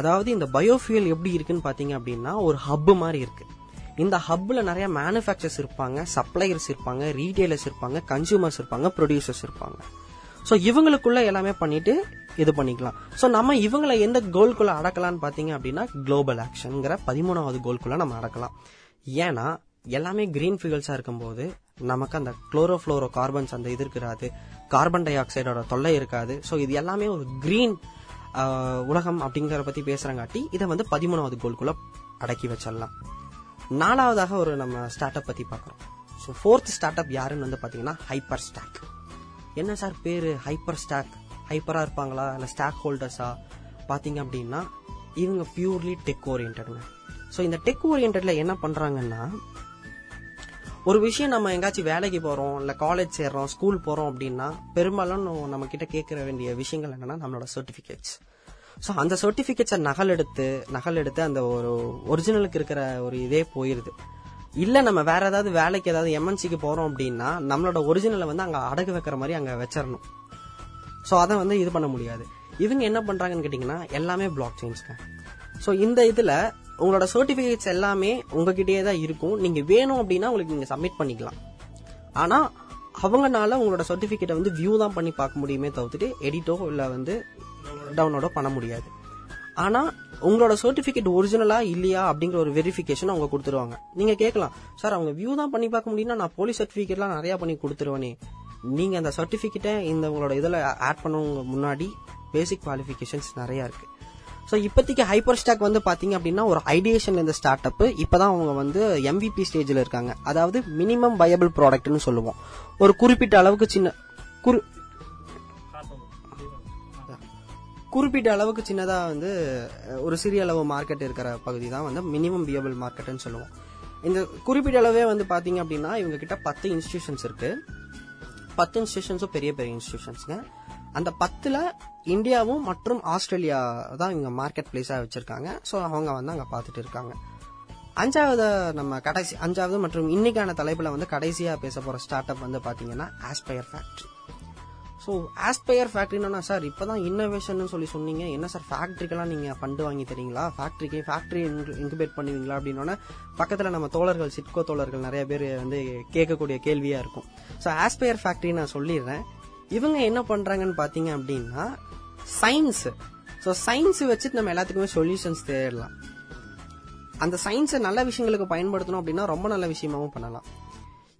அதாவது இந்த பயோஃபியூல் எப்படி இருக்குன்னு பாத்தீங்க அப்படின்னா ஒரு ஹப் மாதிரி இருக்கு. இந்த ஹப்ல நிறைய மேனுஃபேக்சர்ஸ் இருப்பாங்க, சப்ளையர்ஸ் இருப்பாங்க, ரீட்டைலர்ஸ் இருப்பாங்க, கன்சியூமர்ஸ் இருப்பாங்க, ப்ரொடியூசர்ஸ் இருப்பாங்க. ஸோ இவங்களுக்குள்ள எல்லாமே பண்ணிட்டு இது பண்ணிக்கலாம். ஸோ நம்ம இவங்களை எந்த கோல்குள்ள அடக்கலாம்னு பாத்தீங்க அப்படின்னா குளோபல் ஆக்ஷன்ங்கிற பதிமூணாவது கோல்குள்ள நம்ம அடக்கலாம். ஏன்னா எல்லாமே கிரீன் ஃபியூல்ஸா இருக்கும்போது நமக்கு அந்த குளோரோஃபுளோரோ கார்பன்ஸ் அந்த இது இருக்காது, கார்பன் டை ஆக்சைடோட தொல்லை இருக்காது. ஸோ இது எல்லாமே ஒரு கிரீன் உலகம் அப்படிங்கிற பத்தி பேசுறங்காட்டி இதை வந்து பதிமூணாவது கோல்குள்ள அடக்கி வச்சிடலாம். நாலாவதாக ஒரு நம்ம ஸ்டார்ட் அப் பத்தி பாக்கிறோம். ஸோ ஃபோர்த் ஸ்டார்ட் அப் யாருன்னு வந்து பாத்தீங்கன்னா ஹைப்பர் ஸ்டாக். என்ன சார் பேரு ஹைப்பர் ஸ்டாக், ஹைப்பரா இருப்பாங்களா இல்ல ஸ்டாக் ஹோல்டர்ஸா? பாத்தீங்க அப்படின்னா இவங்க பியூர்லி டெக் ஓரியன்டட்ங்க. ஸோ இந்த டெக் ஓரியன்டட்ல என்ன பண்றாங்கன்னா, ஒரு விஷயம் நம்ம எங்காச்சும் வேலைக்கு போறோம், இல்ல காலேஜ் சேர்றோம், ஸ்கூல் போறோம் அப்படின்னா பெரும்பாலும் நம்ம கிட்ட கேட்கிற வேண்டிய விஷயங்கள் என்னன்னா நம்மளோட சர்டிபிகேட்ஸ். ஸோ அந்த சர்டிபிகேட்ஸை நகல் எடுத்து நகல் எடுத்து அந்த ஒரு ஒரிஜினலுக்கு இருக்கிற ஒரு இதே போயிருது. இல்ல நம்ம வேற ஏதாவது வேலைக்கு ஏதாவது எம்என்சிக்கு போறோம் அப்படின்னா நம்மளோட ஒரிஜினலை வந்து அங்க அடகு வைக்கிற மாதிரி அங்க வச்சிடணும். ஸோ அதை வந்து இது பண்ண முடியாது. இவங்க என்ன பண்றாங்கன்னு கேட்டீங்கன்னா எல்லாமே பிளாக் செயின்ஸ்க்கு. ஸோ இந்த இதுல உங்களோட சர்டிபிகேட்ஸ் எல்லாமே உங்ககிட்டயே தான் இருக்கும். நீங்க வேணும் அப்படின்னா உங்களுக்கு நீங்க சப்மிட் பண்ணிக்கலாம். ஆனா அவங்கனால உங்களோட சர்டிபிகேட்டை வந்து வியூ தான் பண்ணி பார்க்க முடியுமே தவிர்த்துட்டு எடிட்டோ இல்லை வந்து டவுன்லோடோ பண்ண முடியாது. ஆனா உங்களோட சர்டிபிகேட் ஒரிஜினலா இல்லையா அப்படிங்கிற ஒரு வெரிஃபிகேஷன் அவங்க கொடுத்துருவாங்க. நீங்க கேட்கலாம், சார் அவங்க வியூ தான் பண்ணி பார்க்க முடியும்னா நான் போலீஸ் சர்டிபிகேட்லாம் நிறைய பண்ணி கொடுத்துருவேனே. நீங்க அந்த சர்டிபிகேட்டை இந்த உங்களோட இதுல ஆட் பண்ணுவங்க முன்னாடி பேசிக் குவாலிஃபிகேஷன்ஸ் நிறைய இருக்கு. ஸோ இப்போதைக்கு ஹைப்பர் ஸ்டாக் வந்து பார்த்தீங்க அப்படின்னா ஒரு ஐடியேஷன் இந்த ஸ்டார்ட் அப். இப்போதான் அவங்க வந்து எம்விபி ஸ்டேஜில் இருக்காங்க. அதாவது மினிமம் வயபிள் ப்ராடக்ட்னு சொல்லுவோம். ஒரு குறிப்பிட்ட அளவுக்கு சின்ன குறிப்பிட்ட அளவுக்கு சின்னதாக வந்து ஒரு சிறிய அளவு மார்க்கெட் இருக்கிற பகுதி தான் வந்து மினிமம் வியபிள் மார்க்கெட்னு சொல்லுவோம். இந்த குறிப்பிட்ட அளவே வந்து பார்த்தீங்க அப்படின்னா இவங்க கிட்ட பத்து இன்ஸ்டிடியூஷன்ஸ் இருக்கு. பத்து இன்ஸ்டிடியூஷன்ஸும் பெரிய பெரிய இன்ஸ்டிடியூஷன்ஸுங்க. அந்த பத்துல இந்தியாவும் மற்றும் ஆஸ்திரேலியா தான் இவங்க மார்க்கெட் பிளேஸா வச்சிருக்காங்க. ஸோ அவங்க வந்து அங்க பாத்துட்டு இருக்காங்க. அஞ்சாவது நம்ம கடைசி அஞ்சாவது மற்றும் இன்னைக்கான தலைப்புல வந்து கடைசியா பேச போற ஸ்டார்ட் அப் வந்து பாத்தீங்கன்னா ஆஸ்பயர் ஃபேக்டரி. ஸோ ஆஸ்பயர் ஃபேக்டரினா சார் இப்பதான் இன்னோவேஷன் சொல்லி சொன்னீங்க, என்ன சார் ஃபேக்டரிக்கெல்லாம் நீங்க ஃபண்ட் வாங்கி தரீங்களா, ஃபேக்டரிக்கு ஃபேக்டரி இன்குபேட் பண்ணுவீங்களா அப்படின்னா பக்கத்துல நம்ம தோழர்கள் சிட்கோ தோழர்கள் நிறைய பேர் வந்து கேட்கக்கூடிய கேள்வியா இருக்கும். ஸோ ஆஸ்பயர் ஃபேக்டரி நான் சொல்லிடுறேன். இவங்க என்ன பண்றாங்கன்னு பாத்தீங்க அப்படின்னா சயின்ஸ். ஸோ சயின்ஸ் வச்சுட்டு நம்ம எல்லாத்துக்குமே சொல்யூஷன்ஸ் தேடலாம். அந்த சயின்ஸை நல்ல விஷயங்களுக்கு பயன்படுத்தணும் அப்படின்னா ரொம்ப நல்ல விஷயமாவும் பண்ணலாம்.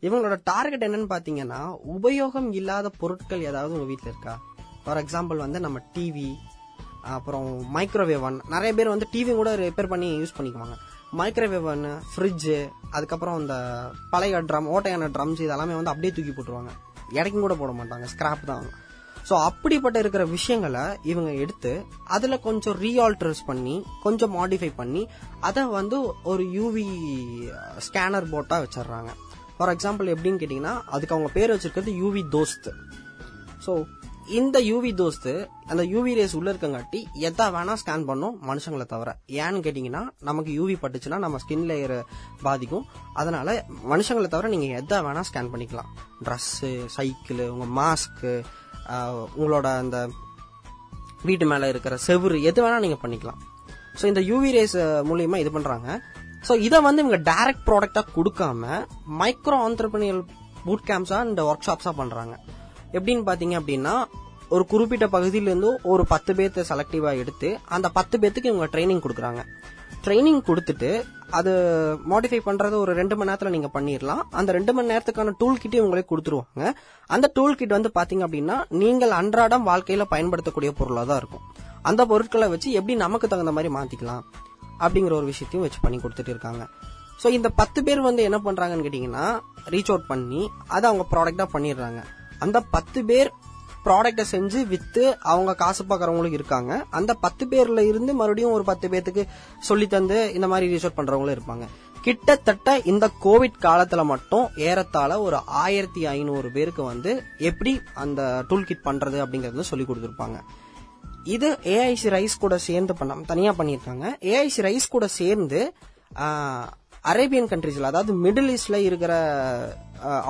இவங்களோட டார்கெட் என்னன்னு பாத்தீங்கன்னா உபயோகம் இல்லாத பொருட்கள் ஏதாவது உங்க வீட்டில் இருக்கா. ஃபார் எக்ஸாம்பிள் வந்து நம்ம டிவி அப்புறம் மைக்ரோவேவ் ஒன். நிறைய பேர் வந்து டிவி கூட ரிப்பேர் பண்ணி யூஸ் பண்ணிக்குவாங்க. மைக்ரோவேவ் ஒன்று, ஃப்ரிட்ஜு, அதுக்கப்புறம் இந்த பழைய ட்ரம் ஓட்டையான ட்ரம்ஸ் இதெல்லாமே வந்து அப்படியே தூக்கி போட்டுருவாங்க. எடைக்கும் கூட போட மாட்டாங்க, ஸ்கிராப் தான். ஸோ அப்படிப்பட்ட இருக்கிற விஷயங்களை இவங்க எடுத்து அதுல கொஞ்சம் ரீஆல்டர்ஸ் பண்ணி கொஞ்சம் மாடிஃபை பண்ணி அதை வந்து ஒரு யூவி ஸ்கேனர் போட்டா வச்சிடறாங்க. ஃபார் எக்ஸாம்பிள் எப்படின்னு கேட்டீங்கன்னா அதுக்கு அவங்க பேர் வச்சிருக்கிறது யூவி தோஸ்து. ஸோ இந்த யூவி தோஸ்து அந்த யூவி ரேஸ் உள்ள இருக்கங்காட்டி எதா வேணா ஸ்கேன் பண்ணும் மனுஷங்களை தவிர. ஏன்னு கேட்டீங்கன்னா நமக்கு யூவி பட்டுச்சுன்னா நம்ம ஸ்கின் லேயர் பாதிக்கும். அதனால மனுஷங்களை தவிர நீங்க எதா வேணா ஸ்கேன் பண்ணிக்கலாம். ட்ரெஸ்ஸு, சைக்கிள், உங்க மாஸ்க்கு, உங்களோட அந்த வீட்டு மேல இருக்கிற செவுறு, எது வேணா நீங்க பண்ணிக்கலாம். ஸோ இந்த யூவி ரேஸ் மூலியமா இது பண்றாங்க. ஸோ இதை வந்து இவங்க டைரக்ட் ப்ராடக்டா கொடுக்காம மைக்ரோ ஆண்டர்பிரனியல் பூட் கேம்ப்ஸா இந்த ஒர்க் ஷாப்ஸா பண்றாங்க. எப்படின்னு பாத்தீங்க அப்படின்னா ஒரு குறிப்பிட்ட பகுதியிலிருந்து ஒரு பத்து பேர்த்த செலக்டிவா எடுத்து அந்த பத்து பேர்த்துக்கு இவங்க ட்ரைனிங் கொடுக்குறாங்க. ட்ரைனிங் கொடுத்துட்டு அது மாடிஃபை பண்றது ஒரு ரெண்டு மணி நேரத்துல நீங்க பண்ணிடலாம். அந்த ரெண்டு மணி நேரத்துக்கான டூல் கிட்டே உங்களுக்கு கொடுத்துருவாங்க. அந்த டூல் கிட் வந்து பாத்தீங்க அப்படின்னா நீங்கள் அன்றாடம் வாழ்க்கையில பயன்படுத்தக்கூடிய பொருளா தான் இருக்கும். அந்த பொருட்களை வச்சு எப்படி நமக்கு தகுந்த மாதிரி மாத்திக்கலாம் அப்படிங்கிற ஒரு விஷயத்தையும் வச்சு பண்ணி கொடுத்துட்டு இருக்காங்க. ஸோ இந்த பத்து பேர் வந்து என்ன பண்றாங்கன்னு கேட்டீங்கன்னா ரீச் அவுட் பண்ணி அதை அவங்க ப்ராடக்டா பண்ணிடுறாங்க. அந்த பத்து பேர் ப்ராடக்டை செஞ்சு வித்து அவங்க காசு பார்க்கறவங்களும் இருக்காங்க. அந்த பத்து பேர்ல இருந்து மறுபடியும் ஒரு பத்து பேர்த்துக்கு சொல்லி தந்து இந்த மாதிரி ரிசர்ச் பண்றவங்களும் இருப்பாங்க. கிட்டத்தட்ட இந்த கோவிட் காலத்துல மட்டும் ஏறத்தாழ ஒரு ஆயிரத்தி ஐநூறு பேருக்கு வந்து எப்படி அந்த டூல் கிட் பண்றது அப்படிங்கறத சொல்லி கொடுத்துருப்பாங்க. இது ஏஐசி ரைஸ் கூட சேர்ந்து பண்ண தனியா பண்ணிருக்காங்க. ஏஐசி ரைஸ் கூட சேர்ந்து அரேபியன் கண்ட்ரீஸ்ல அதாவது மிடில் ஈஸ்ட்ல இருக்கிற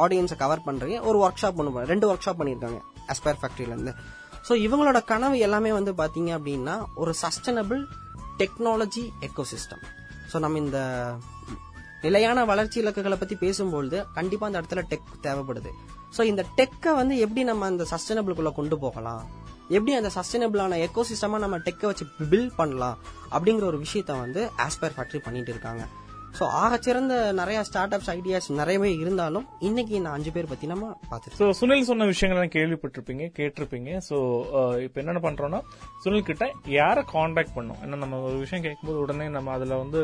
ஆடியன்ஸை கவர் பண்றீங்க ஒரு ஒர்க் ஷாப் ஒன்று ரெண்டு ஒர்க் ஷாப் பண்ணிருக்காங்க ஆஸ்பயர் ஃபேக்டரியில இருந்து. ஸோ இவங்களோட கனவு எல்லாமே வந்து பாத்தீங்க அப்படின்னா ஒரு சஸ்டைனபிள் டெக்னாலஜி எக்கோசிஸ்டம். ஸோ நம்ம இந்த நிலையான வளர்ச்சி இலக்குகளை பத்தி பேசும்பொழுது கண்டிப்பா அந்த இடத்துல டெக் தேவைப்படுது. ஸோ இந்த டெக்கை வந்து எப்படி நம்ம அந்த சஸ்டைனபிளுக்குள்ள கொண்டு போகலாம், எப்படி அந்த சஸ்டைனபிளான எக்கோசிஸ்டமா நம்ம டெக்கை வச்சு பில்ட் பண்ணலாம் அப்படிங்கிற ஒரு விஷயத்த வந்து ஆஸ்பயர் ஃபேக்டரி பண்ணிட்டு இருக்காங்க. ஸோ ஆக சிறந்த நிறைய ஸ்டார்ட் அப்ஸ் ஐடியாஸ் நிறையவே இருந்தாலும் இன்னைக்கு இந்த அஞ்சு பேர் பத்தி நம்ம பார்த்துருக்கோம். ஸோ சுனில் சொன்ன விஷயங்கள் நான் கேள்விப்பட்டிருப்பீங்க, கேட்டிருப்பீங்க. ஸோ இப்போ என்னென்ன பண்றோம்னா சுனில் கிட்ட யாரை காண்டாக்ட் பண்ணோம். ஏன்னா நம்ம ஒரு விஷயம் கேட்கும்போது உடனே நம்ம அதில் வந்து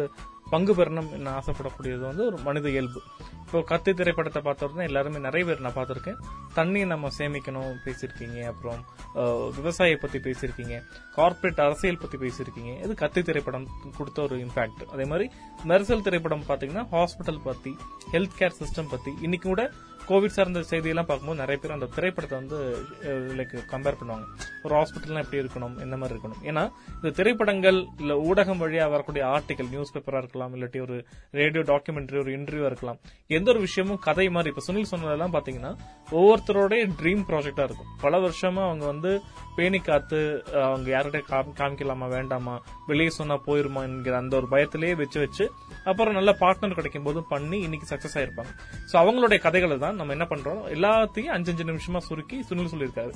பங்கு பெறணும் என்ன ஆசைப்படக்கூடியது வந்து ஒரு மனித இயல்பு. இப்போ கத்தி திரைப்படத்தை பார்த்தோம்னா எல்லாருமே நிறைய பேர் நான் பார்த்துருக்கேன். தண்ணியை நம்ம சேமிக்கணும் பேசியிருக்கீங்க, அப்புறம் விவசாய பற்றி பேசியிருக்கீங்க, கார்பரேட் அரசியல் பற்றி பேசியிருக்கீங்க. இது கத்தி திரைப்படம் கொடுத்த ஒரு இம்பாக்ட். அதே மாதிரி மெர்சல் திரைப்படம் பார்த்தீங்கன்னா ஹாஸ்பிட்டல் பற்றி, ஹெல்த் கேர் சிஸ்டம் பற்றி. இன்னைக்கு கூட கோவிட் சார்ந்த செய்தியெல்லாம் பார்க்கும்போது நிறைய பேர் அந்த திரைப்படத்தை வந்து லைக் கம்பேர் பண்ணுவாங்க. ஒரு ஹாஸ்பிட்டல்லாம் எப்படி இருக்கணும், என்ன மாதிரி இருக்கணும். ஏன்னா இந்த திரைப்படங்கள் இல்ல ஊடகம் வழியாக வரக்கூடிய ஆர்டிகல், நியூஸ் பேப்பராக இருக்கலாம், இல்லாட்டி ஒரு ரேடியோ டாக்குமெண்ட்ரி, ஒரு இன்டர்வியூ இருக்கலாம், எந்த ஒரு விஷயமும் கதை மாதிரி. இப்ப சுனில் சொன்னதெல்லாம் பாத்தீங்கன்னா ஒவ்வொருத்தரோடைய ட்ரீம் ப்ராஜெக்டா இருக்கும். பல வருஷமா அவங்க வந்து பேணி காத்து அவங்க யார்கிட்ட காமிக்கலாமா வேண்டாமா வெளியே சொன்னா போயிருமா என்கிற அந்த ஒரு பயத்திலேயே வச்சு வச்சு அப்புறம் நல்ல பார்ட்னர் கிடைக்கும் போதும் பண்ணி இன்னைக்கு சக்சஸ் ஆயிருப்பாங்க. சோ அவங்களுடைய கதைகளை தான் நம்ம என்ன பண்றோம் எல்லாத்தையும் அஞ்சு அஞ்சு நிமிஷமா சுருக்கி சுனில் சொல்லியிருக்காரு.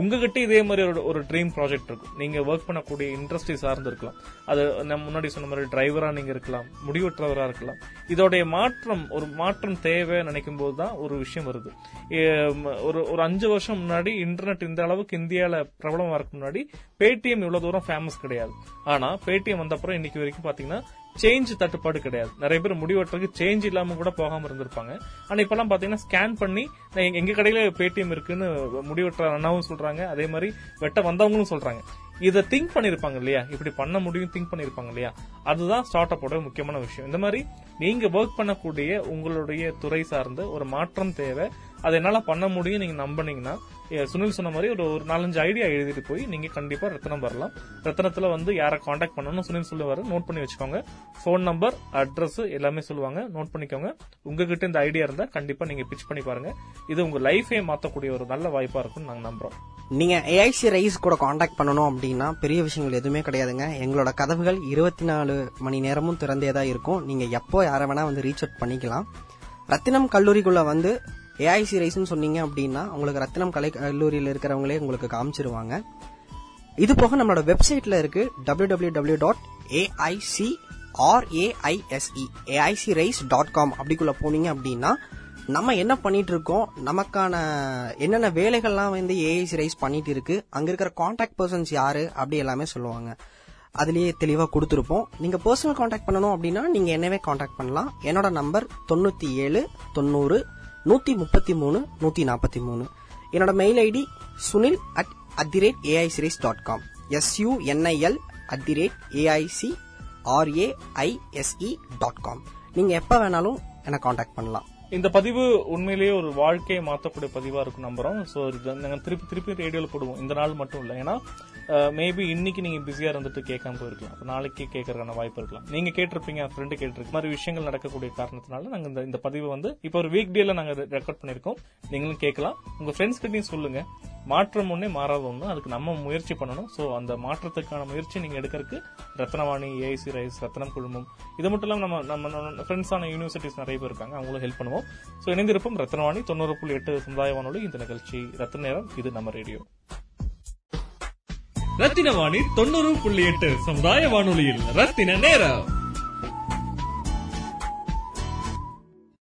உங்ககிட்ட இதே மாதிரி ஒரு ட்ரீம் ப்ராஜெக்ட் இருக்கும், நீங்க ஒர்க் பண்ணக்கூடிய இண்டஸ்ட்ரி சார்ந்து இருக்கலாம், அது நம்ம முன்னாடி சொன்ன மாதிரி டிரைவரா நீங்க இருக்கலாம், முடிவற்றவரா இருக்கலாம். இதோடைய மாற்றம் ஒரு மாற்றம் தேவை நினைக்கும் போதுதான் ஒரு விஷயம் வருது. ஒரு அஞ்சு வருஷம் முன்னாடி இன்டர்நெட் இந்த அளவுக்கு இந்தியாவில பிரபலமா இருக்கு முன்னாடி பேடிஎம் இவ்வளவு தூரம் ஃபேமஸ் கிடையாது. ஆனா பேடிஎம் வந்த அப்புறம் இன்னைக்கு வரைக்கும் பாத்தீங்கன்னா சேஞ்ச் தட்டுப்பாடு கிடையாது. நிறைய பேர் முடிவற்றதுக்கு சேஞ்ச் இல்லாம கூட போகாம இருந்திருப்பாங்க. ஆனா இப்ப எல்லாம் பாத்தீங்கன்னா ஸ்கேன் பண்ணி எங்க கடையில பேடிஎம் இருக்குன்னு முடிவற்ற அண்ணாவும் சொல்றாங்க, அதே மாதிரி வெட்ட வந்தவங்களும் சொல்றாங்க. இதை திங்க் பண்ணிருப்பாங்க இல்லையா, இப்படி பண்ண முடியும் திங்க் பண்ணிருப்பாங்க இல்லையா. அதுதான் ஸ்டார்ட் அப்போட முக்கியமான விஷயம். இந்த மாதிரி நீங்க ஒர்க் பண்ணக்கூடிய உங்களுடைய துறை சார்ந்த ஒரு மாற்றம் தேவை, அதை என்னால பண்ண முடியும் நீங்க நம்பினீங்கன்னா சுனில் சொன்ன மாதிரி ஒரு ஒரு நாலஞ்சு ஐடியா எழுதிட்டு போய் நீங்க கண்டிப்பா ரத்னம் வரலாம். ரத்னத்துல வந்து யாரை காண்டாக்ட் பண்ணணும் சுனில் சொல்லுவாரு, நோட் பண்ணி வச்சுக்கோங்க. போன் நம்பர் அட்ரஸ் எல்லாமே சொல்லுவாங்க, நோட் பண்ணிக்கோங்க. உங்ககிட்ட இந்த ஐடியா இருந்தா கண்டிப்பா நீங்க பிச் பண்ணி பாருங்க. இது உங்க லைஃபே மாத்தக்கூடிய ஒரு நல்ல வாய்ப்பா இருக்கும்னு நாங்க நம்புறோம். நீங்க ஏஐசி ரைஸ் கூட காண்டாக்ட் பண்ணணும் அப்படின்னா பெரிய விஷயங்கள் எதுவுமே கிடையாதுங்க. எங்களோட கதவுகள் இருபத்தி நாலு மணி நேரமும் திறந்தேதான் இருக்கும். நீங்க எப்போ யாரை வேணா வந்து ரீச் அவுட் பண்ணிக்கலாம். ரத்தினம் கல்லூரிக்குள்ள வந்து ஏஐசி ரைஸ்ன்னு சொன்னீங்க அப்படின்னா உங்களுக்கு ரத்தினம் கலை கல்லூரியில் இருக்கிறவங்களே உங்களுக்கு காமிச்சிருவாங்க. இது போக நம்மளோட வெப்சைட்ல இருக்கு W W W dot AIC R AISE AIC Rise dot com. அப்படிக்குள்ள போனீங்க அப்படின்னா நம்ம என்ன பண்ணிட்டு இருக்கோம், நமக்கான என்னென்ன வேலைகள்லாம் வந்து ஏஐசி ரைஸ் பண்ணிட்டு இருக்கு, அங்க இருக்கிற கான்டாக்ட் பர்சன்ஸ் யாரு அப்படி எல்லாமே சொல்லுவாங்க. அதுலயே தெளிவா கொடுத்துருப்போம். நீங்க பர்சனல் கான்டாக்ட் பண்ணணும் அப்படின்னா நீங்க என்னவே கான்டாக்ட் பண்ணலாம். என்னோட நம்பர் தொண்ணூத்தி ஏழு தொண்ணூறு நூத்தி முப்பத்தி மூணு நூத்தி நாப்பத்தி மூணு. என்னோட mail ID Sunil at at the rate AIC Rise dot com. SUNIL at the rate AIC RAISE dot com. நீங்க எப்ப வேணாலும் என்ன கான்டாக்ட் பண்ணலாம். இந்த பதிவு உண்மையிலேயே ஒரு வாழ்க்கையை மாற்றக்கூடிய பதிவா இருக்கும் நம்புறோம். ஸோ நாங்கள் திருப்பி திருப்பி ரேடியோல போடுவோம், இந்த நாள் மட்டும் இல்லை. ஏன்னா மேபி இன்னைக்கு நீங்க பிஸியா இருந்துட்டு கேட்காம போயிருக்கலாம், நாளைக்கு கேட்கறதுக்கான வாய்ப்பு இருக்கலாம். நீங்க கேட்டிருப்பீங்க, ஃப்ரெண்டு கேட்டிருக்கு, மாதிரி விஷயங்கள் நடக்கக்கூடிய காரணத்தினால நாங்கள் இந்த பதிவு வந்து இப்போ ஒரு வீக் டேல நாங்கள் ரெக்கார்ட் பண்ணிருக்கோம். நீங்களும் கேட்கலாம், உங்க ஃப்ரெண்ட்ஸ் கிட்டையும் சொல்லுங்க. மாற்றம் ஒன்னே மாறாத ஒன்று, அதுக்கு நம்ம முயற்சி பண்ணணும். ஸோ அந்த மாற்றத்துக்கான முயற்சி நீங்க எடுக்கிறதுக்கு ரத்னவாணி, ஏஐசி ரைஸ், ரத்னம் குழுமம், இது மட்டும் இல்லாமல் நம்ம நம்ம ஃப்ரெண்ட்ஸான யூனிவர்சிட்டிஸ் நிறைய பேர் இருக்காங்க, அவங்களும் ஹெல்ப் பண்ணுவோம். ஸோ இணைந்திருப்போம் ரத்னவாணி தொண்ணூறு புள்ளி எட்டு சமுதாய வானொலி இந்த நிகழ்ச்சி ரத்ன நேரம். இது நம்ம ரேடியோ ரத்தினவாணி தொண்ணூறு புள்ளி எட்டு சமுதாய வானொலியில் ரத்தின நேரம்.